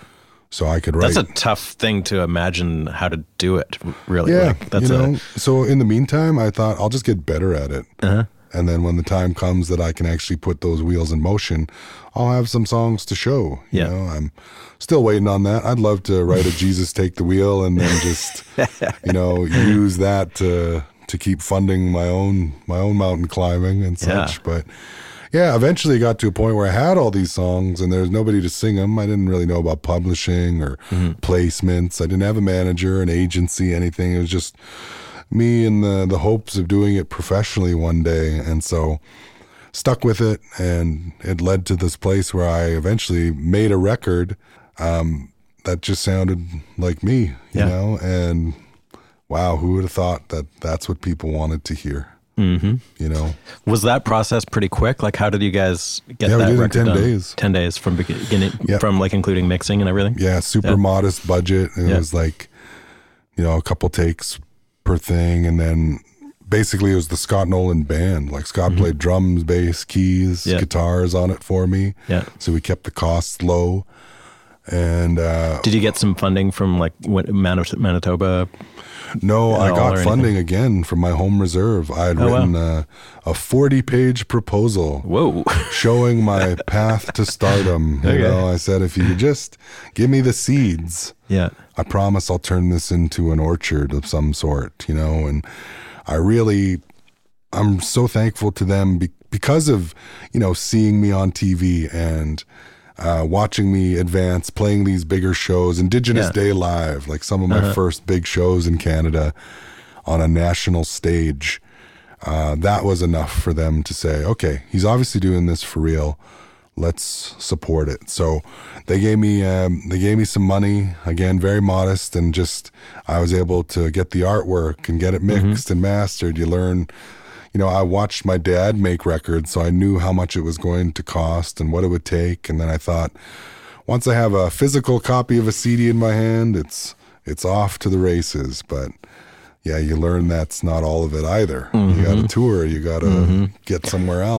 So I could write. That's a tough thing to imagine how to do it, really. Yeah, like, that's you know, a... So in the meantime, I thought I'll just get better at it. Uh-huh. And then when the time comes that I can actually put those wheels in motion, I'll have some songs to show. You yeah. know, I'm still waiting on that. I'd love to write a Jesus Take the Wheel and then just, you know, use that to to keep funding my own my own mountain climbing and such. Yeah. But yeah, eventually it got to a point where I had all these songs and there's nobody to sing them. I didn't really know about publishing or mm-hmm. placements. I didn't have a manager, an agency, anything. It was just me in the, the hopes of doing it professionally one day. And so stuck with it, and it led to this place where I eventually made a record um, that just sounded like me, you yeah. know? And wow, who would have thought that that's what people wanted to hear? Mm-hmm. You know, was that process pretty quick? Like, how did you guys get yeah, that we did record in ten done? days? Ten days from beginning, yeah. from like including mixing and everything. Yeah, super yeah. modest budget. And yeah. it was like, you know, a couple takes per thing, and then basically it was the Scott Nolan band. Like Scott mm-hmm. played drums, bass, keys, yeah. guitars on it for me. Yeah, so we kept the costs low. And uh, did you get some funding from like Manitoba? No, I got funding anything? again from my home reserve. I had oh, written wow. a, a forty-page proposal Whoa. showing my path to stardom. Okay. You know, I said, if you could just give me the seeds, yeah, I promise I'll turn this into an orchard of some sort, you know. And I really, I'm so thankful to them be- because of, you know, seeing me on T V and Uh, watching me advance, playing these bigger shows, Indigenous yeah. Day Live, like some of my uh-huh. first big shows in Canada on a national stage. Uh, that was enough for them to say, okay, he's obviously doing this for real. Let's support it. So they gave me um, they gave me some money, again, very modest, and just I was able to get the artwork and get it mixed mm-hmm. and mastered. You learn... You know, I watched my dad make records, so I knew how much it was going to cost and what it would take. And then I thought, once I have a physical copy of a C D in my hand, it's it's off to the races. But yeah, you learn that's not all of it either. Mm-hmm. You got to tour, you got to mm-hmm. get somewhere else.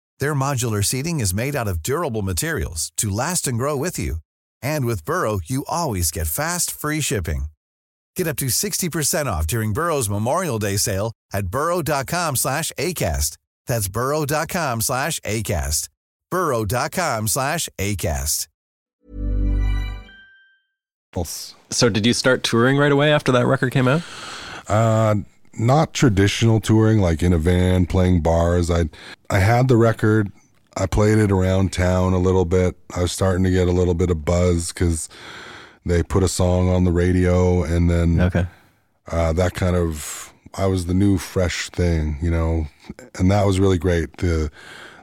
Their modular seating is made out of durable materials to last and grow with you. And with Burrow, you always get fast, free shipping. Get up to sixty percent off during Burrow's Memorial Day sale at burrow.com slash ACAST. That's burrow.com slash ACAST. burrow.com slash ACAST. So did you start touring right away after that record came out? Uh... Not traditional touring, like in a van, playing bars. I I had the record. I played it around town a little bit. I was starting to get a little bit of buzz because they put a song on the radio, and then okay. uh, that kind of, I was the new fresh thing, you know, and that was really great. The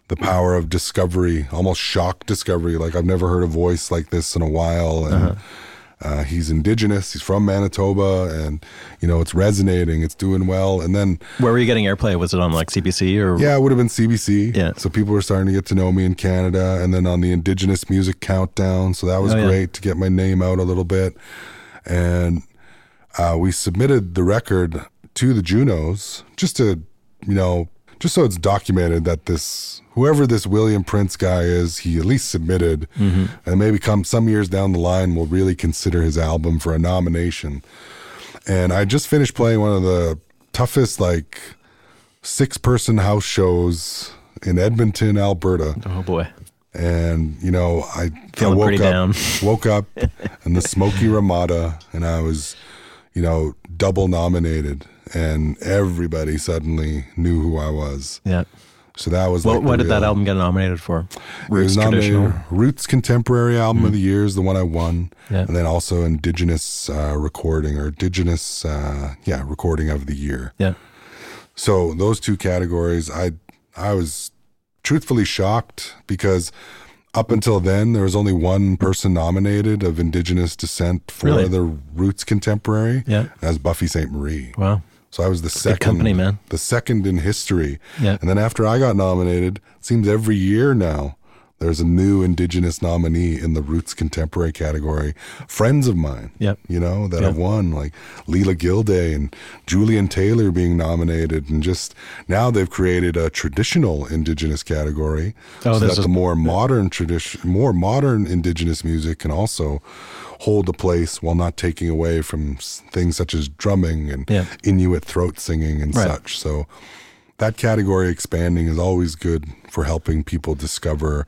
the power of discovery, almost shock discovery. Like I've never heard a voice like this in a while, and uh-huh. Uh, he's indigenous, he's from Manitoba, and, you know, it's resonating, it's doing well. And then... Where were you getting airplay? Was it on, like, C B C or... Yeah, it would have been C B C. Yeah. So people were starting to get to know me in Canada, and then on the Indigenous Music Countdown, so that was oh, great yeah. to get my name out a little bit. And uh, we submitted the record to the Junos just to, you know, just so it's documented that this... Whoever this William Prince guy is, he at least submitted, mm-hmm. and maybe come some years down the line, we'll really consider his album for a nomination. And I just finished playing one of the toughest, like, six-person house shows in Edmonton, Alberta. Oh boy! And you know, I, I woke up, woke up in the Smoky Ramada, and I was, you know, double nominated, and everybody suddenly knew who I was. Yeah. So that was. Well, like what did that album get nominated for? Roots Traditional, Roots Contemporary Album mm. of the Year is the one I won, yeah. and then also Indigenous uh, Recording or Indigenous, uh, yeah, Recording of the Year. Yeah. So those two categories, I I was truthfully shocked because up until then there was only one person nominated of Indigenous descent for really? the Roots Contemporary. Yeah. As Buffy Sainte Marie. Wow. So I was the second, company, man. the second in history. Yeah. And then after I got nominated, it seems every year now, there's a new Indigenous nominee in the Roots Contemporary category. Friends of mine, yep. you know, that yep. have won, like Leela Gilday and Julian Taylor being nominated. And just now they've created a traditional Indigenous category oh, so that is, the more modern tradition, more modern Indigenous music can also hold a place while not taking away from things such as drumming and yeah. Inuit throat singing and right. such. So that category expanding is always good for helping people discover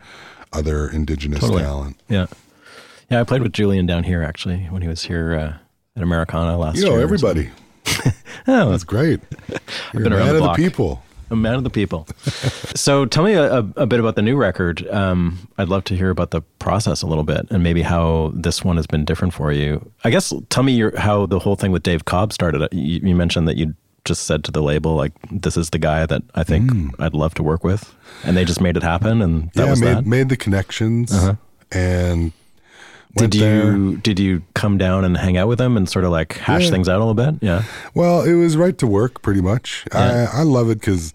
other Indigenous totally. talent. Yeah. Yeah, I played with Julian down here, actually, when he was here uh, at Americana last year. You know, year everybody. Oh, that's great. You're I've been a man around the block. Of the people. A man of the people. So tell me a, a bit about the new record. Um, I'd love to hear about the process a little bit and maybe how this one has been different for you. I guess tell me your, how the whole thing with Dave Cobb started. You, you mentioned that you just said to the label, like, this is the guy that I think mm. I'd love to work with. And they just made it happen. And that yeah, was made, that. made the connections. Uh-huh. And did you there. did you come down and hang out with them and sort of like hash yeah. things out a little bit? Yeah. Well, it was right to work pretty much. Yeah. I, I love it because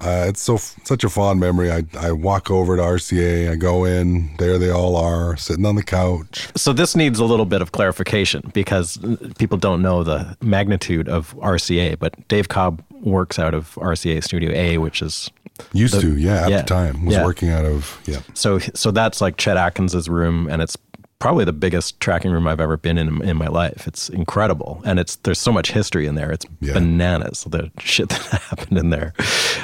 uh, it's so such a fond memory. I, I walk over to R C A, I go in, there they all are, sitting on the couch. So this needs a little bit of clarification because people don't know the magnitude of R C A, but Dave Cobb works out of R C A Studio A, which is... Used the, to, yeah, at yeah, the time. Was yeah. working out of, yeah. So, so that's like Chet Atkins's room, and it's probably the biggest tracking room I've ever been in in my life. It's incredible. And it's there's so much history in there. It's yeah. bananas, the shit that happened in there.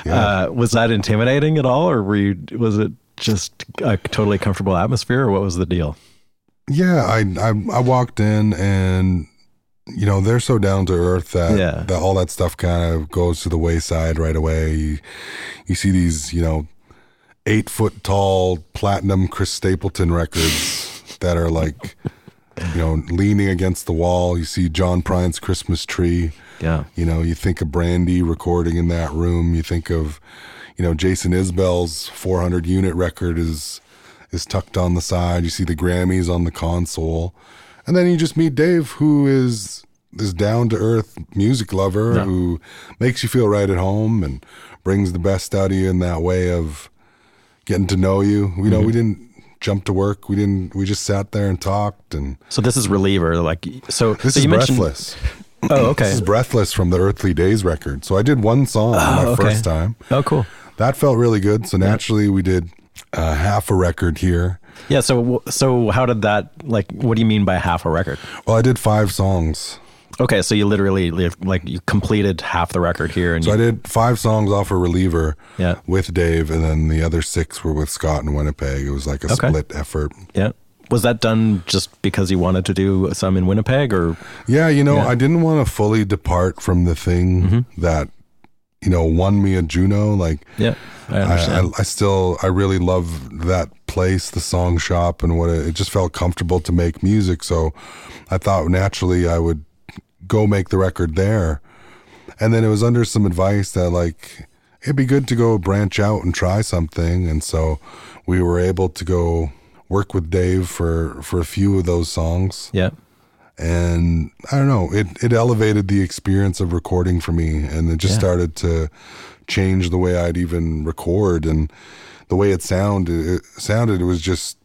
Yeah. Uh, was that intimidating at all? Or were you, was it just a totally comfortable atmosphere? Or what was the deal? Yeah, I I, I walked in and, you know, they're so down to earth that, yeah. that all that stuff kind of goes to the wayside right away. You, you see these, you know, eight foot tall platinum Chris Stapleton records. That are like, you know, leaning against the wall. You see John Prine's Christmas Tree. Yeah. You know, you think of Brandy recording in that room. You think of, you know, Jason Isbell's four hundred unit record is is tucked on the side. You see the Grammys on the console. And then you just meet Dave, who is this down-to-earth music lover yeah. who makes you feel right at home and brings the best out of you in that way of getting to know you. You know, mm-hmm. we didn't... Jumped to work. We didn't. We just sat there and talked. And so this is Reliever. Like so. This so is you Breathless. Oh, okay. This is Breathless from the Earthly Days record. So I did one song oh, my okay. first time. Oh, cool. That felt really good. So naturally, we did uh, half a record here. Yeah. So so how did that? Like, what do you mean by half a record? Well, I did five songs. Okay, so you literally like you completed half the record here. And so you... I did five songs off of Reliever yeah. with Dave, and then the other six were with Scott in Winnipeg. It was like a okay. split effort. Yeah, was that done just because you wanted to do some in Winnipeg, or? Yeah, you know, yeah. I didn't want to fully depart from the thing mm-hmm. that you know won me a Juno. Like, yeah, I understand. I, I, I still I really love that place, the song shop, and what it, it just felt comfortable to make music. So I thought naturally I would. Go make the record there. And then it was under some advice that like, it'd be good to go branch out and try something. And so we were able to go work with Dave for, for a few of those songs. Yeah. And I don't know, it, it elevated the experience of recording for me. And it just yeah. started to change the way I'd even record and the way it sounded, it sounded, it was just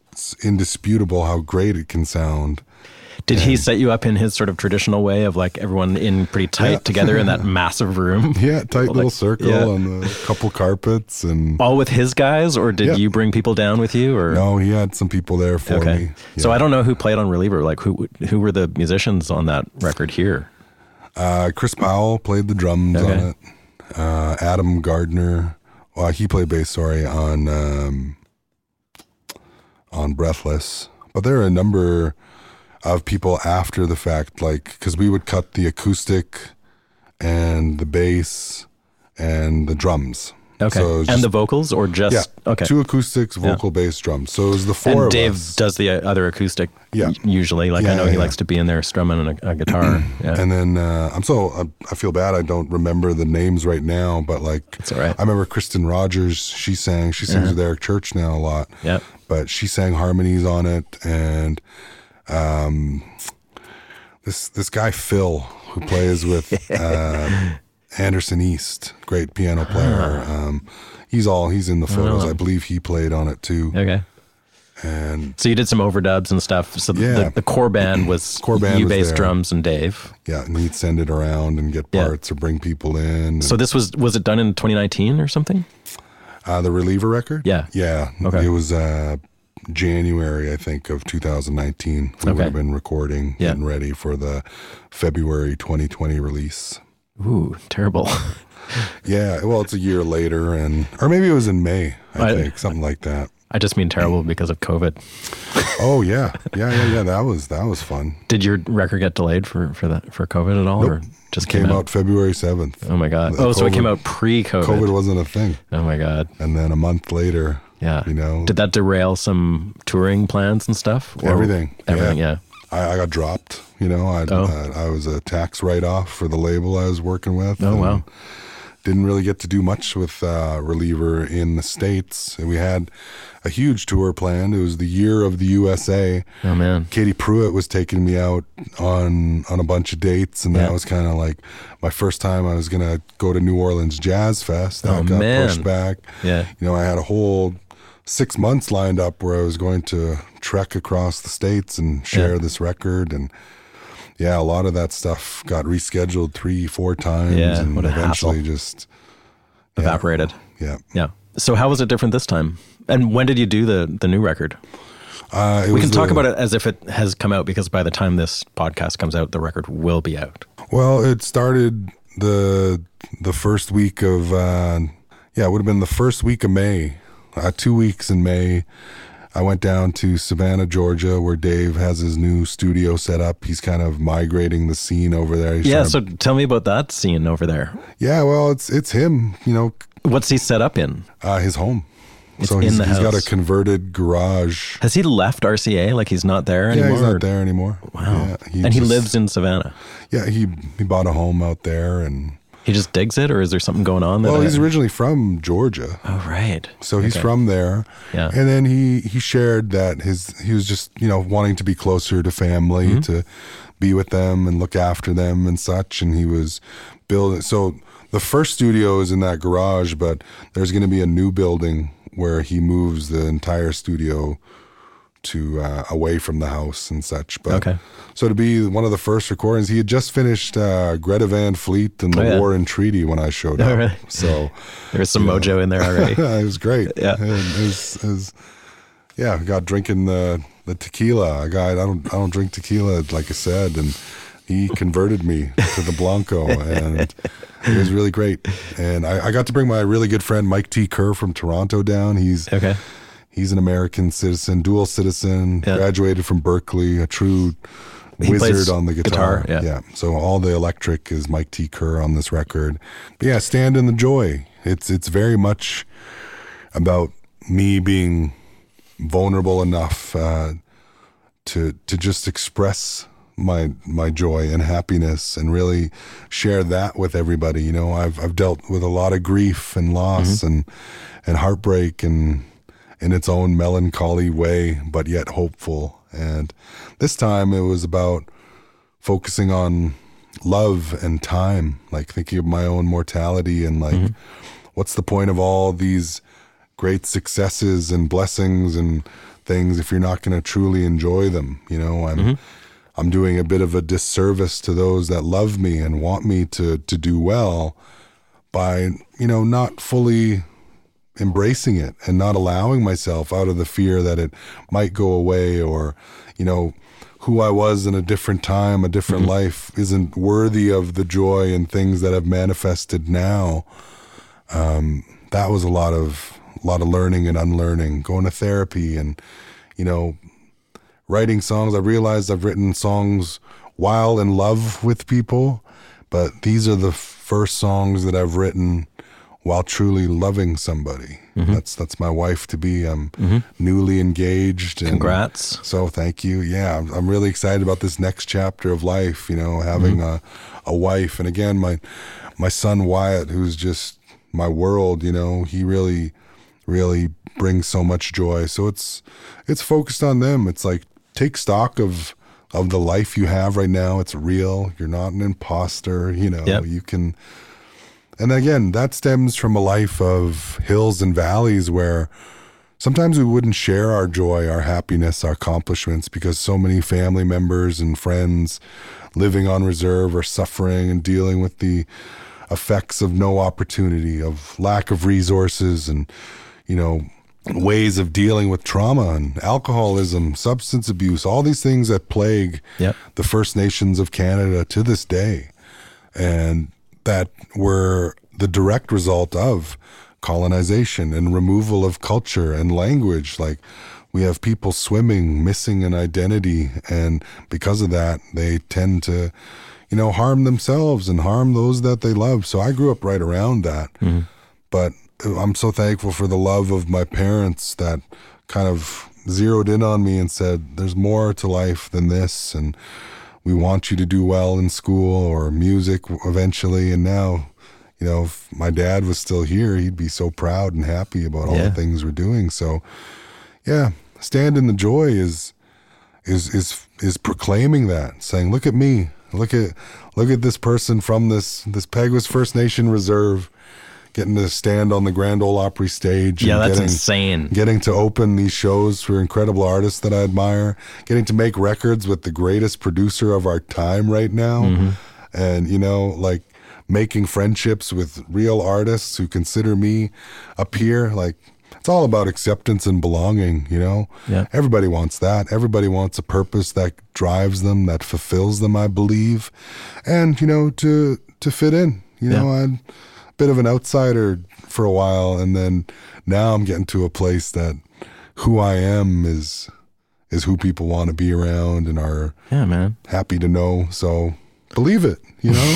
indisputable how great it can sound. Did yeah. he set you up in his sort of traditional way of like everyone in pretty tight yeah. together in that massive room? Yeah, tight like, little circle yeah. on a couple carpets and all with his guys, or did yeah. you bring people down with you? Or no, he had some people there for okay. me. Yeah. So I don't know who played on Reliever. Like who who were the musicians on that record here? Uh, Chris Powell played the drums okay. on it. Uh, Adam Gardner, well, he played bass. Sorry on um, on Breathless, but there are a number. of people after the fact, like, because we would cut the acoustic and the bass and the drums. Okay. So just, and the vocals, or just yeah, okay. Two acoustics, vocal, yeah. bass, drums. So it was the four and of Dave us. does the other acoustic. Yeah. Usually, like yeah, I know yeah, he yeah. likes to be in there strumming a, a guitar. yeah. And then uh, I'm so I, I feel bad I don't remember the names right now, but like it's all right. I remember Kristen Rogers. She sang. She sings uh-huh. with Eric Church now a lot. Yeah. But she sang harmonies on it, and um, this this guy Phil who plays with. Uh, Anderson East, great piano player. Huh. Um, he's all, he's in the photos. Oh. I believe he played on it too. Okay. And so you did some overdubs and stuff. So yeah. the, the core band was core band you bass there. drums and Dave. Yeah. And he'd send it around and get parts yeah. or bring people in. So this was, was it done in twenty nineteen or something? Uh, the Reliever record? Yeah. Yeah. Okay. It was uh, January, I think, of two thousand nineteen. We okay. would have been recording yeah. and ready for the February twenty twenty release. Ooh, terrible. yeah, well, it's a year later, and or maybe it was in May, I, I think, something like that. I just mean terrible because of COVID. oh, yeah. Yeah, yeah, yeah, that was that was fun. Did your record get delayed for for that, for COVID at all, nope. or just came, came out? out February seventh. Oh, my God. The oh, COVID, so it came out pre-COVID. COVID wasn't a thing. Oh, my God. And then a month later, yeah. you know. Did that derail some touring plans and stuff? Or everything. Everything, yeah. yeah. I, I got dropped, you know, I, oh. I I was a tax write-off for the label I was working with. Oh, wow. Didn't really get to do much with uh, Reliever in the States. We had a huge tour planned. It was the year of the U S A. Oh, man. Katie Pruitt was taking me out on on a bunch of dates, and yeah. that was kind of like my first time I was going to go to New Orleans Jazz Fest. That oh, got man. pushed back. Yeah. You know, I had a whole... six months lined up where I was going to trek across the States and share yeah. this record. And yeah, a lot of that stuff got rescheduled three, four times yeah, and eventually hassle. just yeah. evaporated. Yeah. Yeah. So how was it different this time? And when did you do the, the new record? Uh, we can talk the, about it as if it has come out, because by the time this podcast comes out, the record will be out. Well, it started the, the first week of, uh, yeah, it would have been the first week of May. Uh, two weeks in May, I went down to Savannah, Georgia, where Dave has his new studio set up. He's kind of migrating the scene over there. He's yeah, so to... tell me about that scene over there. Yeah, well, it's it's him, you know. What's he set up in? Uh, his home. It's so he's, in the he's house. got a converted garage. Has he left R C A? Like he's not there anymore? Yeah, he's not or... there anymore. Wow. Yeah, he and just... he lives in Savannah. Yeah, he he bought a home out there and... He just digs it, or is there something going on there? Well, he's originally from Georgia. Oh, right. So he's okay. from there. Yeah. And then he, he shared that his he was just, you know, wanting to be closer to family, mm-hmm. to be with them and look after them and such. And he was building. So the first studio is in that garage, but there's going to be a new building where he moves the entire studio to uh, away from the house and such. But okay. So to be one of the first recordings, he had just finished uh, Greta Van Fleet and the oh, yeah. War and Treaty when I showed up. Oh, really? So there was some mojo know. in there already. It was great. Yeah, and it was, it was, yeah. I got drinking the the tequila. I got I don't I don't drink tequila, like I said, and he converted me to the Blanco, and it was really great. And I, I got to bring my really good friend Mike T. Kerr from Toronto down. He's okay. He's an American citizen, dual citizen, yeah. graduated from Berkeley, a true he wizard on the guitar. guitar yeah. yeah. So all the electric is Mike T. Kerr on this record. But yeah, Stand in the Joy. It's it's very much about me being vulnerable enough uh, to to just express my my joy and happiness and really share that with everybody. You know, I've I've dealt with a lot of grief and loss mm-hmm. and and heartbreak and in its own melancholy way, but yet hopeful. And this time it was about focusing on love and time, like thinking of my own mortality and like, mm-hmm. what's the point of all these great successes and blessings and things if you're not going to truly enjoy them? You know, I'm mm-hmm. I'm doing a bit of a disservice to those that love me and want me to to do well by, you know, not fully embracing it and not allowing myself out of the fear that it might go away, or, you know, who I was in a different time, a different mm-hmm. life isn't worthy of the joy and things that have manifested now. Um, that was a lot of, a lot of learning and unlearning, going to therapy and, you know, writing songs. I realized I've written songs while in love with people, but these are the first songs that I've written while truly loving somebody. Mm-hmm. That's that's my wife to be. I'm mm-hmm. newly engaged. And congrats. So thank you. Yeah, I'm, I'm really excited about this next chapter of life, you know, having mm-hmm. a, a wife. And again, my my son Wyatt, who's just my world, you know, he really, really brings so much joy. So it's it's focused on them. It's like, take stock of of the life you have right now. It's real. You're not an imposter, you know. Yep. You can. And again, that stems from a life of hills and valleys where sometimes we wouldn't share our joy, our happiness, our accomplishments, because so many family members and friends living on reserve are suffering and dealing with the effects of no opportunity, of lack of resources, and, you know, ways of dealing with trauma and alcoholism, substance abuse, all these things that plague yep. the First Nations of Canada to this day, and that were the direct result of colonization and removal of culture and language. Like, we have people swimming, missing an identity, and because of that, they tend to, you know, harm themselves and harm those that they love. So I grew up right around that. Mm-hmm. But I'm so thankful for the love of my parents that kind of zeroed in on me and said, there's more to life than this, and we want you to do well in school or music eventually. And now, you know, if my dad was still here, he'd be so proud and happy about all yeah. the things we're doing. So yeah, Stand in the Joy is is is is proclaiming that, saying, look at me, look at look at this person from this this Peguis First Nation reserve getting to stand on the Grand Ole Opry stage. Yeah, and that's getting, insane. Getting to open these shows for incredible artists that I admire, getting to make records with the greatest producer of our time right now. Mm-hmm. And, you know, like making friendships with real artists who consider me a peer. Like, it's all about acceptance and belonging, you know? Yeah. Everybody wants that. Everybody wants a purpose that drives them, that fulfills them, I believe. And, you know, to, to fit in, you yeah. know, I'd, bit of an outsider for a while, and then now I'm getting to a place that who I am is is who people want to be around and are yeah, man. happy to know. So believe it, you know.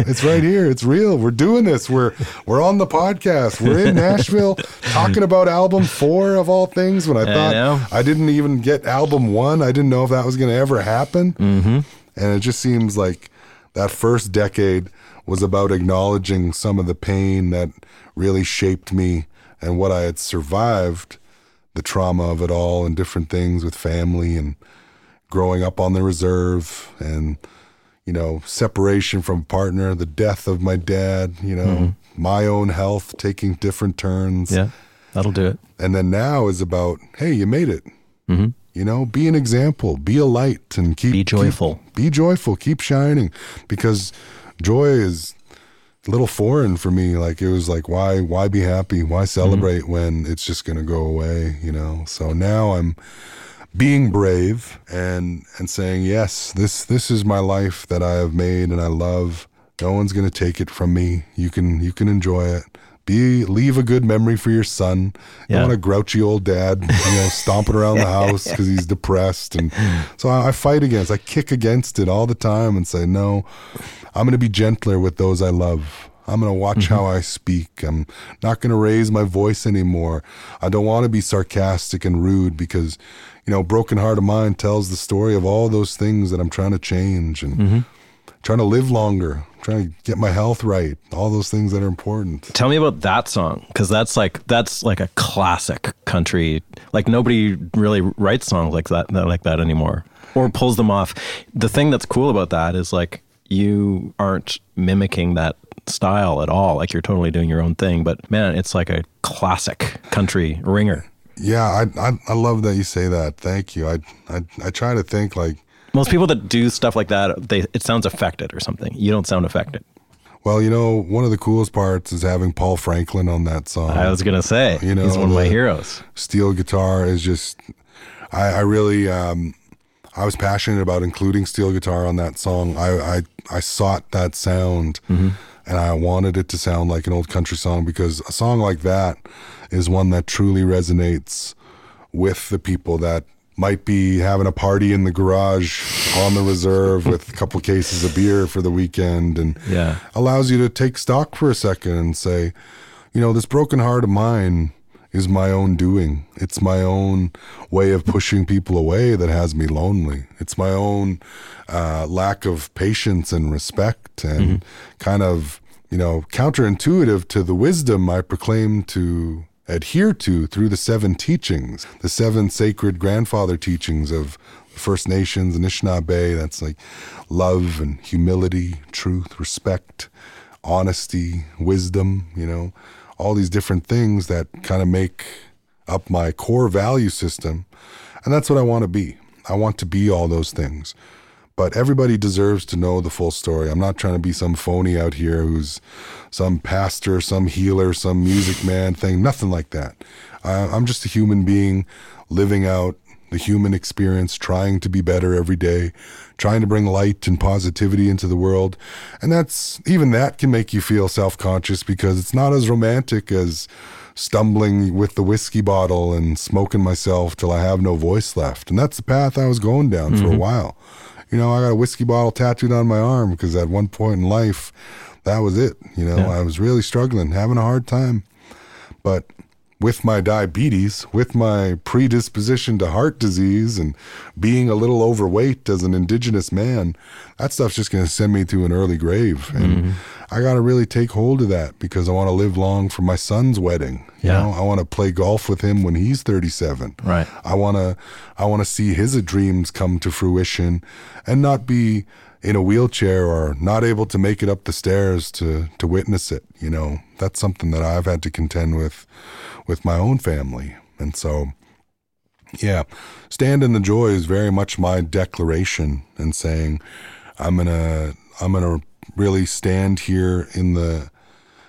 It's right here. It's real. We're doing this. We're we're on the podcast. We're in Nashville talking about album four of all things, when I thought I, I didn't even get album one. I didn't know if that was going to ever happen. Mm-hmm. And it just seems like that first decade was about acknowledging some of the pain that really shaped me and what I had survived, the trauma of it all and different things with family and growing up on the reserve and, you know, separation from partner, the death of my dad, you know, mm-hmm. my own health taking different turns. Yeah, that'll do it. And then now is about, hey, you made it. Mm-hmm. You know, be an example, be a light, and keep... Be joyful. Keep, be joyful, keep shining, because... Joy is a little foreign for me. Like, it was like, why, why be happy? Why celebrate mm-hmm. when it's just going to go away, you know? So now I'm being brave and, and saying, yes, this, this is my life that I have made and I love. No one's going to take it from me. You can, you can enjoy it. Be, leave a good memory for your son. Yeah. You don't want a grouchy old dad, you know, stomping around the house because he's depressed. And so I, I fight against, I kick against it all the time and say, no, I'm going to be gentler with those I love. I'm going to watch mm-hmm. how I speak. I'm not going to raise my voice anymore. I don't want to be sarcastic and rude because, you know, Broken Heart of Mine tells the story of all those things that I'm trying to change and mm-hmm. trying to live longer, trying to get my health right, all those things that are important. Tell me about that song, because that's like that's like a classic country. Like, nobody really writes songs like that like that anymore or pulls them off. The thing that's cool about that is, like, you aren't mimicking that style at all. Like, you're totally doing your own thing. But man, it's like a classic country ringer. Yeah, I I, I love that you say that. Thank you. I I I try to think, like, most people that do stuff like that, they it sounds affected or something. You don't sound affected. Well, you know, one of the coolest parts is having Paul Franklin on that song. I was going to say, you know, he's one of my heroes. Steel guitar is just, I, I really, um, I was passionate about including steel guitar on that song. I, I, I sought that sound mm-hmm. and I wanted it to sound like an old country song, because a song like that is one that truly resonates with the people that might be having a party in the garage on the reserve with a couple cases of beer for the weekend, and yeah. allows you to take stock for a second and say, you know, this broken heart of mine is my own doing. It's my own way of pushing people away that has me lonely. It's my own uh, lack of patience and respect, and mm-hmm. kind of, you know, counterintuitive to the wisdom I proclaim to adhere to through the seven teachings, the seven sacred grandfather teachings of First Nations, Anishinaabe. That's like love and humility, truth, respect, honesty, wisdom, you know, all these different things that kind of make up my core value system. And that's what I want to be. I want to be all those things. But everybody deserves to know the full story. I'm not trying to be some phony out here who's some pastor, some healer, some music man thing, nothing like that. Uh, I'm just a human being living out the human experience, trying to be better every day, trying to bring light and positivity into the world. And that's, even that can make you feel self-conscious, because it's not as romantic as stumbling with the whiskey bottle and smoking myself till I have no voice left. And that's the path I was going down mm-hmm. for a while. You know, I got a whiskey bottle tattooed on my arm because at one point in life, that was it. You know, yeah. I was really struggling, having a hard time. But with my diabetes, with my predisposition to heart disease and being a little overweight as an Indigenous man, that stuff's just going to send me to an early grave. And mm-hmm. I got to really take hold of that, because I want to live long for my son's wedding. Yeah. You know, I want to play golf with him when he's thirty-seven. Right. I want to I want to see his dreams come to fruition and not be in a wheelchair or not able to make it up the stairs to, to witness it. You know, that's something that I've had to contend with with my own family. And so, yeah, Stand in the Joy is very much my declaration and saying, I'm going to, I'm going to really stand here in the,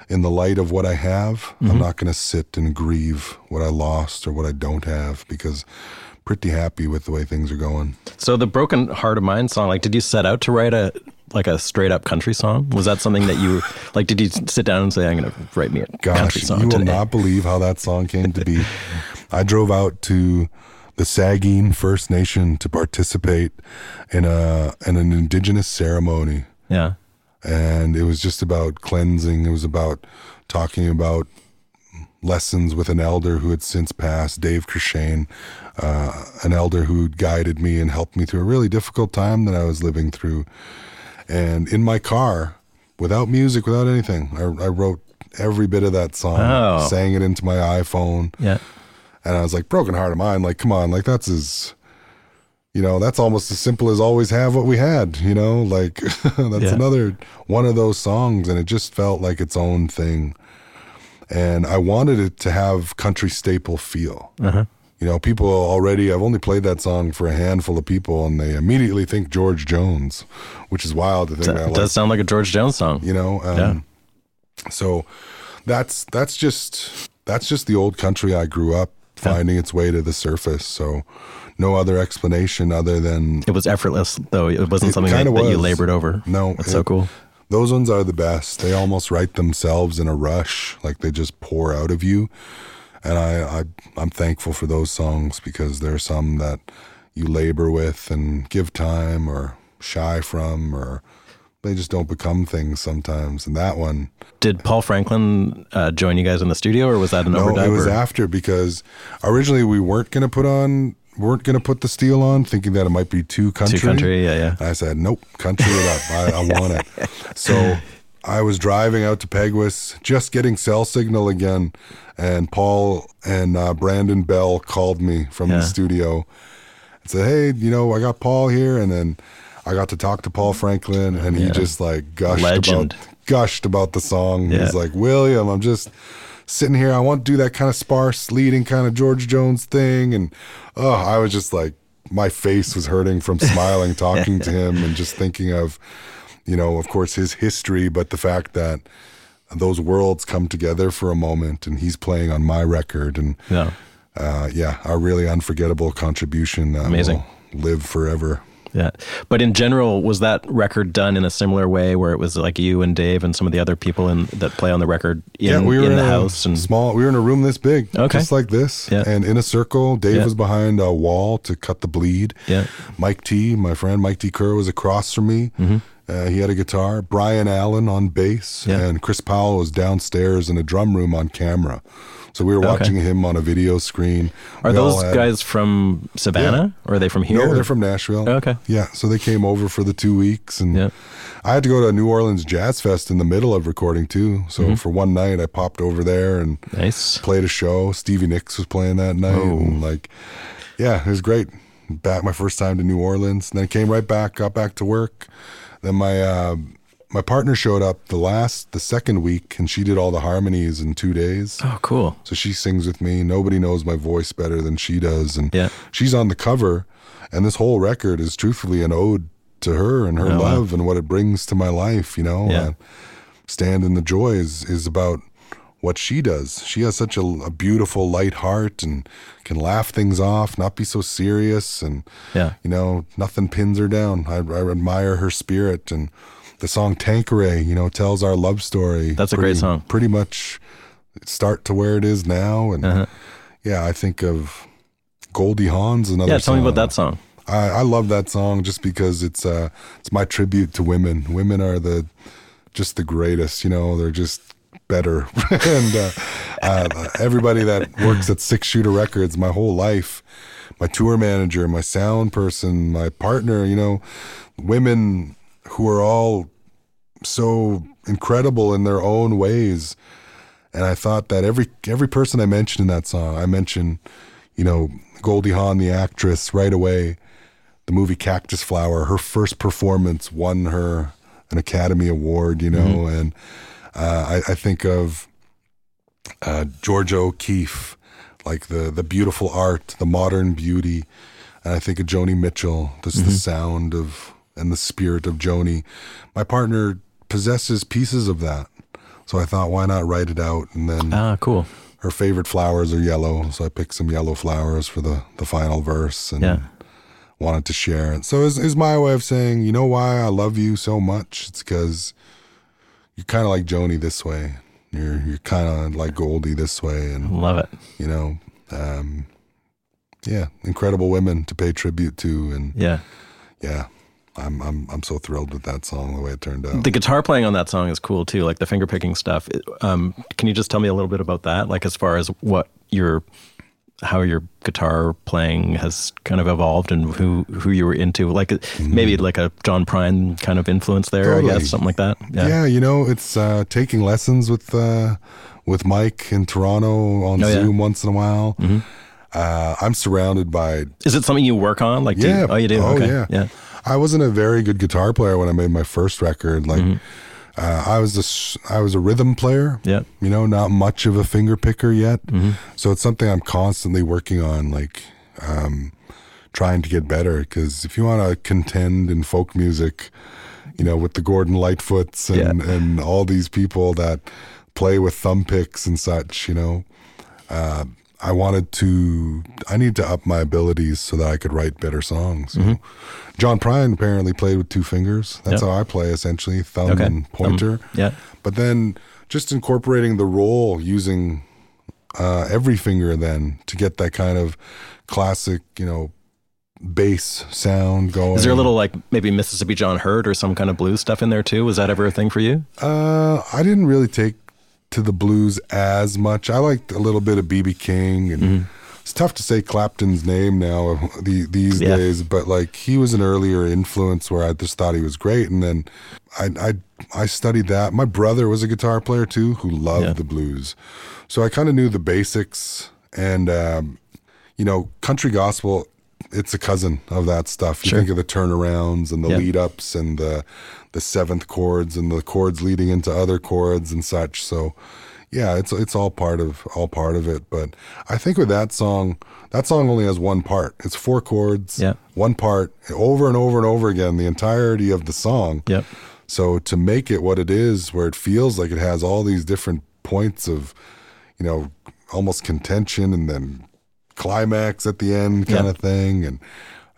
in the light of what I have. Mm-hmm. I'm not going to sit and grieve what I lost or what I don't have, because I'm pretty happy with the way things are going. So the Broken Heart of Mine song, like, did you set out to write a, like a straight up country song? Was that something that you, like, did you sit down and say, I'm going to write me a Gosh, country song you today? Will not believe how that song came to be. I drove out to the Saugeen First Nation to participate in a, in an Indigenous ceremony. Yeah. And it was just about cleansing. It was about talking about lessons with an elder who had since passed, Dave Kershane, uh, an elder who guided me and helped me through a really difficult time that I was living through. And in my car, without music, without anything, I, I wrote every bit of that song, oh. sang it into my iPhone. Yeah. And I was like, Broken Heart of Mine, like, come on, like, that's as, you know, that's almost as simple as Always Have What We Had, you know, like, that's yeah. another one of those songs. And it just felt like its own thing. And I wanted it to have country staple feel. Uh-huh. You know, people already, I've only played that song for a handful of people, and they immediately think George Jones, which is wild to think that. It does sound like a George Jones song. You know? Um, yeah. So that's, that's just, that's just the old country I grew up finding yeah. its way to the surface. So no other explanation other than... It was effortless, though. It wasn't it something like, was. that you labored over. No. That's it, so cool. Those ones are the best. They almost write themselves in a rush. Like, they just pour out of you. And I, I, I'm thankful for those songs, because there are some that you labor with and give time or shy from, or they just don't become things sometimes. And that one... Did Paul Franklin uh, join you guys in the studio, or was that an no, overdub? No, it was or? after, because originally we weren't going to put on... weren't going to put the steel on, thinking that it might be too country. Too country, yeah, yeah. And I said, nope, country it up. I, I want it. So... I was driving out to Peguis, just getting cell signal again, and Paul and uh, Brandon Bell called me from yeah. the studio and said, hey, you know, I got Paul here, and then I got to talk to Paul Franklin, and yeah. he just like gushed Legend. about gushed about the song. Yeah. He's like, William, I'm just sitting here. I want to do that kind of sparse leading kind of George Jones thing, and oh, I was just like, my face was hurting from smiling, talking to him, and just thinking of, you know, of course, his history, but the fact that those worlds come together for a moment, and he's playing on my record, and yeah, uh, yeah, a really unforgettable contribution that Amazing. will live forever. Yeah. But in general, was that record done in a similar way where it was like you and Dave and some of the other people in, that play on the record in, yeah, we were in, in the house? And small. We were in a room this big, okay. just like this, yeah. and in a circle. Dave yeah. was behind a wall to cut the bleed. Yeah. Mike T., my friend Mike T. Kerr, was across from me. Mm-hmm. Uh, he had a guitar. Brian Allen on bass, yeah. and Chris Powell was downstairs in a drum room on camera. So we were watching okay. him on a video screen. Are we those had, guys from Savannah? Yeah. Or are they from here? No, they're from Nashville. Oh, okay. Yeah, so they came over for the two weeks. And yeah. I had to go to a New Orleans Jazz Fest in the middle of recording, too. So mm-hmm. for one night, I popped over there and nice. played a show. Stevie Nicks was playing that night. Oh. And like, yeah, it was great. Back my first time to New Orleans. And then I came right back, got back to work. Then my... Uh, My partner showed up the last, the second week, and she did all the harmonies in two days. Oh, cool. So she sings with me. Nobody knows my voice better than she does. And yeah. she's on the cover, and this whole record is truthfully an ode to her and her oh, love wow. and what it brings to my life, you know? Yeah. Uh, Stand in the Joy is, is about what she does. She has such a, a beautiful, light heart and can laugh things off, not be so serious, and, yeah. you know, nothing pins her down. I, I admire her spirit, and... The song Tanqueray, you know, tells our love story. That's a pretty, great song. Pretty much start to where it is now. And uh-huh. yeah, I think of Goldie Hawn's another yeah, song. Yeah, tell me about that song. I, I love that song just because it's uh, it's my tribute to women. Women are the just the greatest, you know, they're just better. and uh, uh, everybody that works at Six Shooter Records my whole life, my tour manager, my sound person, my partner, you know, women... who are all so incredible in their own ways. And I thought that every every person I mentioned in that song, I mentioned, you know, Goldie Hawn, the actress, right away, the movie Cactus Flower, her first performance won her an Academy Award, you know, mm-hmm. and uh, I, I think of uh, Georgia O'Keeffe, like the, the beautiful art, the modern beauty. And I think of Joni Mitchell, this mm-hmm. the sound of... and the spirit of Joni. My partner possesses pieces of that. So I thought, why not write it out? And then ah, cool. her favorite flowers are yellow. So I picked some yellow flowers for the, the final verse and yeah. wanted to share it. So it's, it's my way of saying, you know why I love you so much? It's because you're kind of like Joni this way. You're you're kind of like Goldie this way. And love it. You know, um, yeah, incredible women to pay tribute to. And yeah. Yeah. I'm I'm I'm so thrilled with that song, the way it turned out. The guitar playing on that song is cool too, like the finger picking stuff. Um, can you just tell me a little bit about that? Like as far as what your, how your guitar playing has kind of evolved and who, who you were into, like mm-hmm. maybe like a John Prine kind of influence there, totally. I guess, something like that. Yeah, yeah you know, it's uh, taking lessons with uh, with Mike in Toronto on oh, Zoom yeah. once in a while. Mm-hmm. Uh, I'm surrounded by. Is it something you work on? Like, yeah, do you, oh, you do. Oh, okay. yeah. yeah. I wasn't a very good guitar player when I made my first record. Like, mm-hmm. uh, I was a, I was a rhythm player. Yeah, you know, not much of a finger picker yet. Mm-hmm. So it's something I'm constantly working on, like um, trying to get better. Because if you want to contend in folk music, you know, with the Gordon Lightfoots and yeah. and all these people that play with thumb picks and such, you know, uh, I wanted to. I need to up my abilities so that I could write better songs. So. Mm-hmm. John Prine apparently played with two fingers. That's yep. how I play, essentially, thumb okay. and pointer. Um, yeah. But then just incorporating the roll using uh, every finger then to get that kind of classic, you know, bass sound going. Is there a little like maybe Mississippi John Hurt or some kind of blues stuff in there too? Was that ever a thing for you? Uh, I didn't really take to the blues as much. I liked a little bit of B B King and... Mm. It's tough to say Clapton's name now the, these yeah. days, but like he was an earlier influence where I just thought he was great. And then I I, I studied that. My brother was a guitar player too who loved yeah. the blues. So I kind of knew the basics and, um, you know, country gospel, it's a cousin of that stuff. You sure. think of the turnarounds and the yeah. lead ups and the, the seventh chords and the chords leading into other chords and such. So yeah, it's it's all part of all part of it. But I think with that song, that song only has one part. It's four chords, yeah. one part, over and over and over again, the entirety of the song. Yep. So to make it what it is, where it feels like it has all these different points of, you know, almost contention and then climax at the end kind yep. of thing. And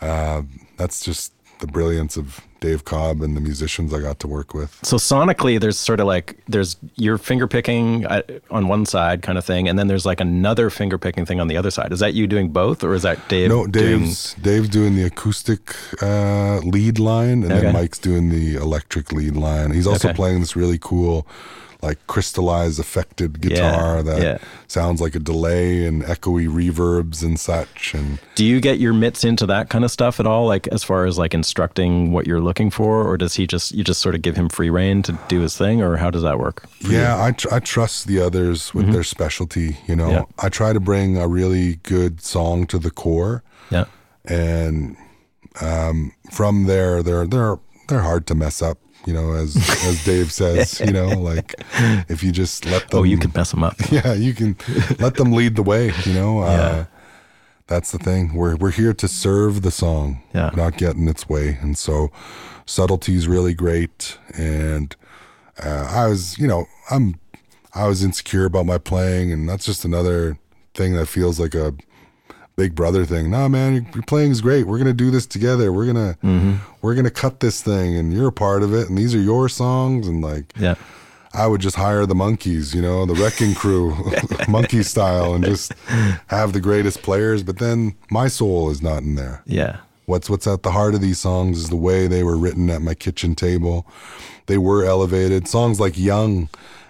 uh, that's just, the brilliance of Dave Cobb and the musicians I got to work with. So sonically, there's sort of like, there's your finger picking on one side kind of thing, and then there's like another finger picking thing on the other side. Is that you doing both, or is that Dave? No, Dave's doing, Dave's doing the acoustic uh, lead line, and okay. then Mike's doing the electric lead line. He's also okay. playing this really cool, like crystallized affected guitar yeah, that yeah. sounds like a delay and echoey reverbs and such. And do you get your mitts into that kind of stuff at all? Like as far as like instructing what you're looking for, or does he just, you just sort of give him free rein to do his thing, or how does that work? Yeah, I, tr- I trust the others with mm-hmm. their specialty. You know, yeah. I try to bring a really good song to the core. Yeah, and um, from there, they're they're they're hard to mess up. You know, as as Dave says, you know, like if you just let them. Oh, you can mess them up. Yeah, you can let them lead the way. You know, uh, yeah. that's the thing. We're we're here to serve the song, yeah. not get in its way. And so, subtlety is really great. And uh, I was, you know, I'm I was insecure about my playing, and that's just another thing that feels like a big brother thing. Nah, man, your playing's great. We're gonna do this together. We're gonna mm-hmm. we're gonna cut this thing, and you're a part of it. And these are your songs. And like, yeah, I would just hire the monkeys, you know, the wrecking crew, monkey style, and just have the greatest players. But then my soul is not in there. Yeah, what's what's at the heart of these songs is the way they were written at my kitchen table. They were elevated. Songs like Young.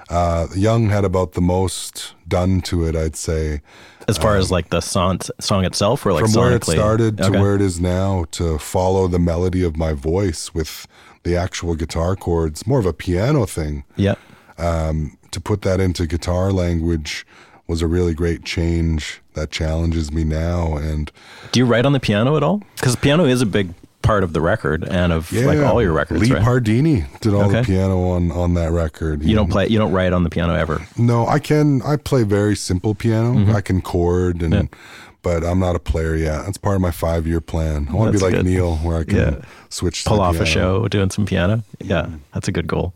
Uh, Young had about the most done to it, I'd say. As far um, as like the song, song itself, or like from sonically? Where it started okay. to where it is now, to follow the melody of my voice with the actual guitar chords, more of a piano thing. Yeah. Um, to put that into guitar language was a really great change that challenges me now. And do you write on the piano at all? Because piano is a big part of the record and of yeah, like all your records. Lee right? Pardini did all okay. the piano on, on that record. You, you don't know? play, you don't write on the piano ever. No, I can, I play very simple piano. Mm-hmm. I can chord and, yeah. but I'm not a player yet. That's part of my five year plan. I want to be like good. Neil, where I can yeah. switch to pull off piano. A show doing some piano. Yeah. Mm-hmm. That's a good goal.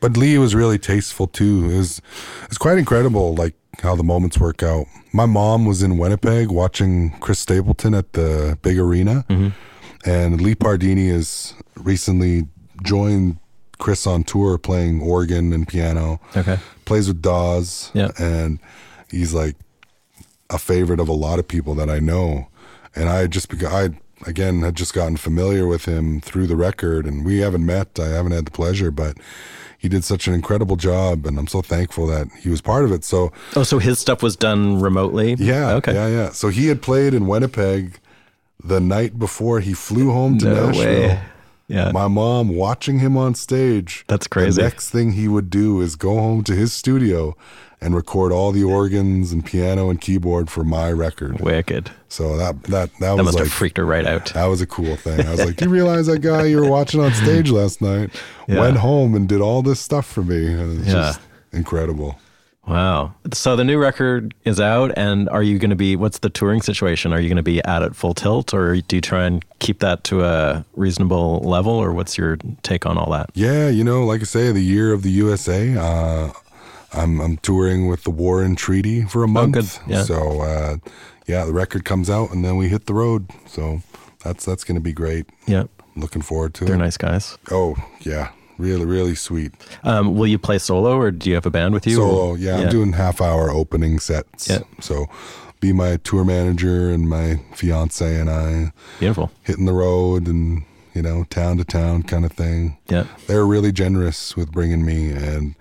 But Lee was really tasteful too. It was, it's quite incredible. Like, how the moments work out. My mom was in Winnipeg watching Chris Stapleton at the big arena. Mm-hmm. And Lee Pardini has recently joined Chris on tour, playing organ and piano. Okay. Plays with Dawes. Yeah. And he's like a favorite of a lot of people that I know. And I just, I again, had just gotten familiar with him through the record, and we haven't met. I haven't had the pleasure, but he did such an incredible job, and I'm so thankful that he was part of it. So, oh, so his stuff was done remotely? Yeah. Okay. Yeah, yeah. So he had played in Winnipeg the night before he flew home to no Nashville. Way. Yeah. My mom watching him on stage. That's crazy. The next thing he would do is go home to his studio and record all the organs and piano and keyboard for my record. Wicked. So that that that, that was must like, have freaked her right out. That was a cool thing. I was like, do you realize that guy you were watching on stage last night yeah. went home and did all this stuff for me? It was yeah. just incredible. Wow. So the new record is out, and are you going to be, what's the touring situation? Are you going to be at it full tilt, or do you try and keep that to a reasonable level, or what's your take on all that? Yeah, you know, like I say, the year of the U S A, uh, I'm, I'm touring with the War and Treaty for a month. Oh, good. Yeah. So uh, yeah, the record comes out and then we hit the road. So that's, that's going to be great. Yeah. I'm looking forward to They're it. They're nice guys. Oh yeah. Really, really sweet. Um, will you play solo, or do you have a band with you? Solo, yeah, yeah. I'm doing half-hour opening sets. Yeah. So be my tour manager and my fiance and I. Beautiful. Hitting the road and, you know, town to town kind of thing. Yeah. They're really generous with bringing me, and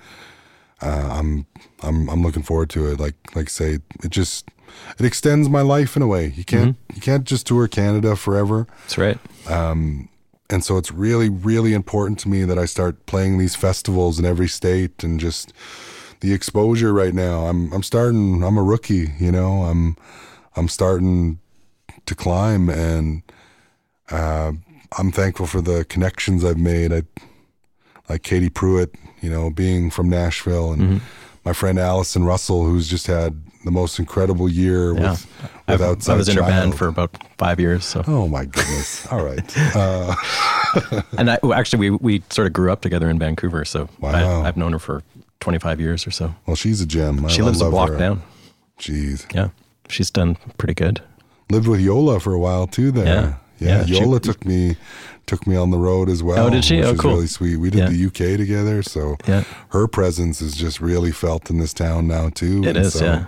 uh, I'm I'm I'm looking forward to it. Like like I say, it just it extends my life in a way. You can't mm-hmm. you can't just tour Canada forever. That's right. Um And so it's really, really important to me that I start playing these festivals in every state, and just the exposure right now. I'm I'm starting, I'm a rookie, you know, I'm I'm starting to climb, and uh, I'm thankful for the connections I've made. I, like Katie Pruitt, you know, being from Nashville, and mm-hmm. my friend Allison Russell, who's just had the most incredible year yeah. with, with Outside I was in her band for about five years. So. Oh my goodness. All right. Uh, and I, well, actually, we, we sort of grew up together in Vancouver. So wow. I, I've known her for twenty-five years or so. Well, she's a gem. I she lives a block her. down. Jeez. Yeah. She's done pretty good. Lived with Yola for a while too there. Yeah. Yeah, yeah Yola she, took me took me on the road as well. Oh, did she? Which oh, cool. Really sweet. We did yeah. the U K together, so yeah. her presence is just really felt in this town now too. It and is, so, yeah.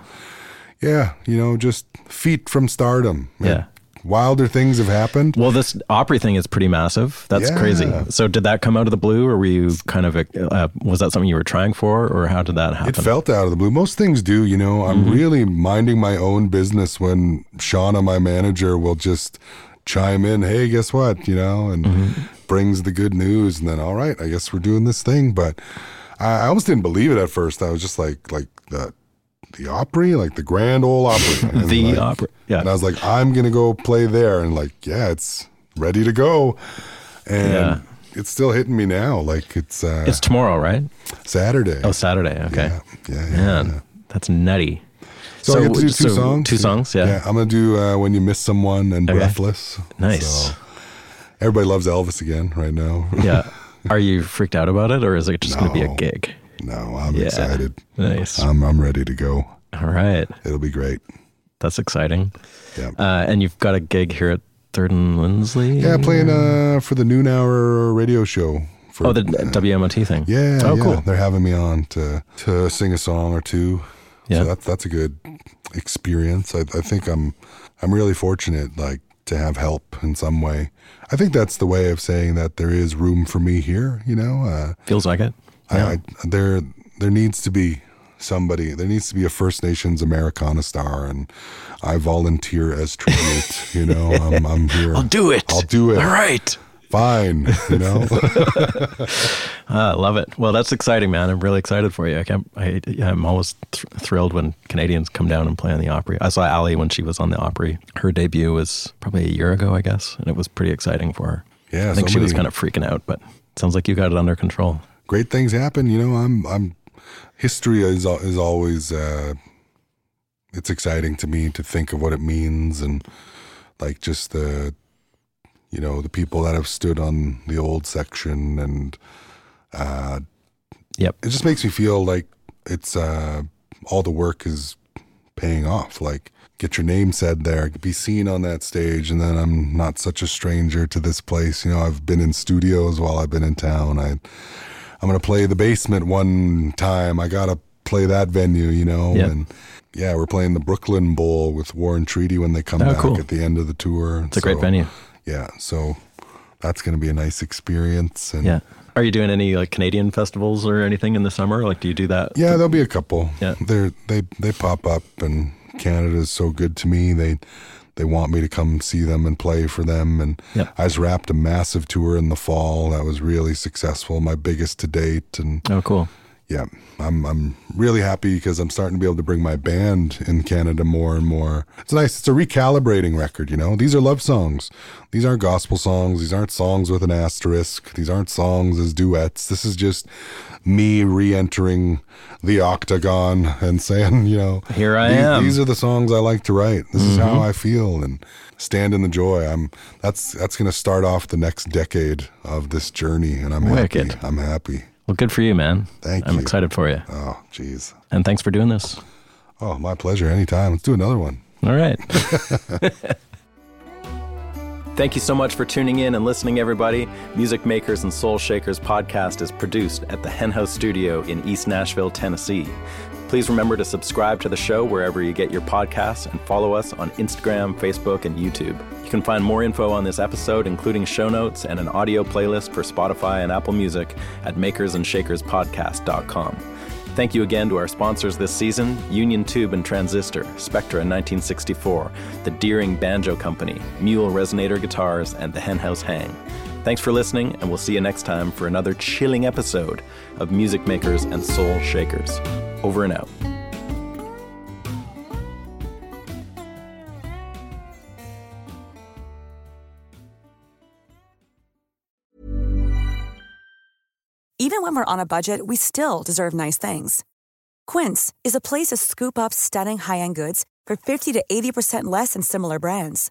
Yeah, you know, just feet from stardom. Man. Yeah. Wilder things have happened. Well, this Opry thing is pretty massive. That's yeah. crazy. So did that come out of the blue, or were you kind of, uh, was that something you were trying for, or how did that happen? It felt out of the blue. Most things do, you know. I'm mm-hmm. really minding my own business when Shauna, my manager, will just chime in, hey, guess what, you know, and mm-hmm. brings the good news, and then, all right, I guess we're doing this thing. But I, I almost didn't believe it at first. I was just like, like the The Opry, like the grand old Opry. the like, Opry, yeah. And I was like, I'm going to go play there. And like, yeah, it's ready to go. And yeah. it's still hitting me now. Like it's... Uh, it's tomorrow, right? Saturday. Oh, Saturday. Okay. Yeah, yeah, yeah. Man, yeah. That's nutty. So, so I get to do two so songs. Two songs, yeah. yeah I'm going to do uh, When You Miss Someone and okay. Breathless. Nice. So, everybody loves Elvis again right now. yeah. Are you freaked out about it, or is it just no. going to be a gig? No, I'm yeah. excited. Nice. I'm I'm ready to go. All right. It'll be great. That's exciting. Yeah. Uh, and you've got a gig here at Third and Lindsley? Yeah, playing uh, for the Noon Hour radio show. For, oh, the uh, W M O T thing. Yeah. Oh, yeah. Cool. They're having me on to to sing a song or two. Yeah. So that's that's a good experience. I, I think I'm I'm really fortunate, like, to have help in some way. I think that's the way of saying that there is room for me here. You know. Uh, Feels like it. Yeah. I, I, there, there needs to be somebody. There needs to be a First Nations Americana star, and I volunteer as tribute. You know, I'm, I'm here. I'll do it. I'll do it. All right. Fine. You know. I uh, love it. Well, that's exciting, man. I'm really excited for you. I can't. I, I'm always th- thrilled when Canadians come down and play on the Opry. I saw Ali when she was on the Opry. Her debut was probably a year ago, I guess, and it was pretty exciting for her. Yeah, I think so she many... was kind of freaking out, but it sounds like you got it under control. Great things happen, you know. I'm, I'm. History is is always. Uh, it's exciting to me to think of what it means, and like just the, you know, the people that have stood on the old section, and, uh, yep, it just makes me feel like it's uh, all the work is paying off. Like, get your name said there, be seen on that stage, and then I'm not such a stranger to this place. You know, I've been in studios while I've been in town. I. I'm going to play the basement one time. I got to play that venue, you know. Yep. And yeah, we're playing the Brooklyn Bowl with War and Treaty when they come oh, back cool. at the end of the tour. It's so, a great venue. Yeah, so that's going to be a nice experience. And yeah. Are you doing any like Canadian festivals or anything in the summer? Like, do you do that? Yeah, there'll be a couple. Yeah. They're, they they pop up, and Canada is so good to me. They they want me to come see them and play for them. And yep. I just wrapped a massive tour in the fall that was really successful, my biggest to date. And oh, cool. Yeah, I'm I'm really happy because I'm starting to be able to bring my band in Canada more and more. It's nice. It's a recalibrating record, you know. These are love songs. These aren't gospel songs. These aren't songs with an asterisk. These aren't songs as duets. This is just me re-entering the octagon and saying, you know, here I these, am. These are the songs I like to write. This mm-hmm. is how I feel, and Stand in the Joy. I'm that's that's going to start off the next decade of this journey, and I'm Wicked. happy. I'm happy. Well, good for you, man. Thank you. I'm excited for you. Oh, geez. And thanks for doing this. Oh, my pleasure. Anytime. Let's do another one. All right. Thank you so much for tuning in and listening, everybody. Music Makers and Soul Shakers podcast is produced at the Hen House Studio in East Nashville, Tennessee. Please remember to subscribe to the show wherever you get your podcasts, and follow us on Instagram, Facebook, and YouTube. You can find more info on this episode, including show notes and an audio playlist for Spotify and Apple Music, at makers and shakers podcast dot com. Thank you again to our sponsors this season, Union Tube and Transistor, Spectra nineteen sixty-four, the Deering Banjo Company, Mule Resonator Guitars, and the Hen House Hang. Thanks for listening, and we'll see you next time for another chilling episode of Music Makers and Soul Shakers. Over and out. Even when we're on a budget, we still deserve nice things. Quince is a place to scoop up stunning high-end goods for fifty to eighty percent less than similar brands.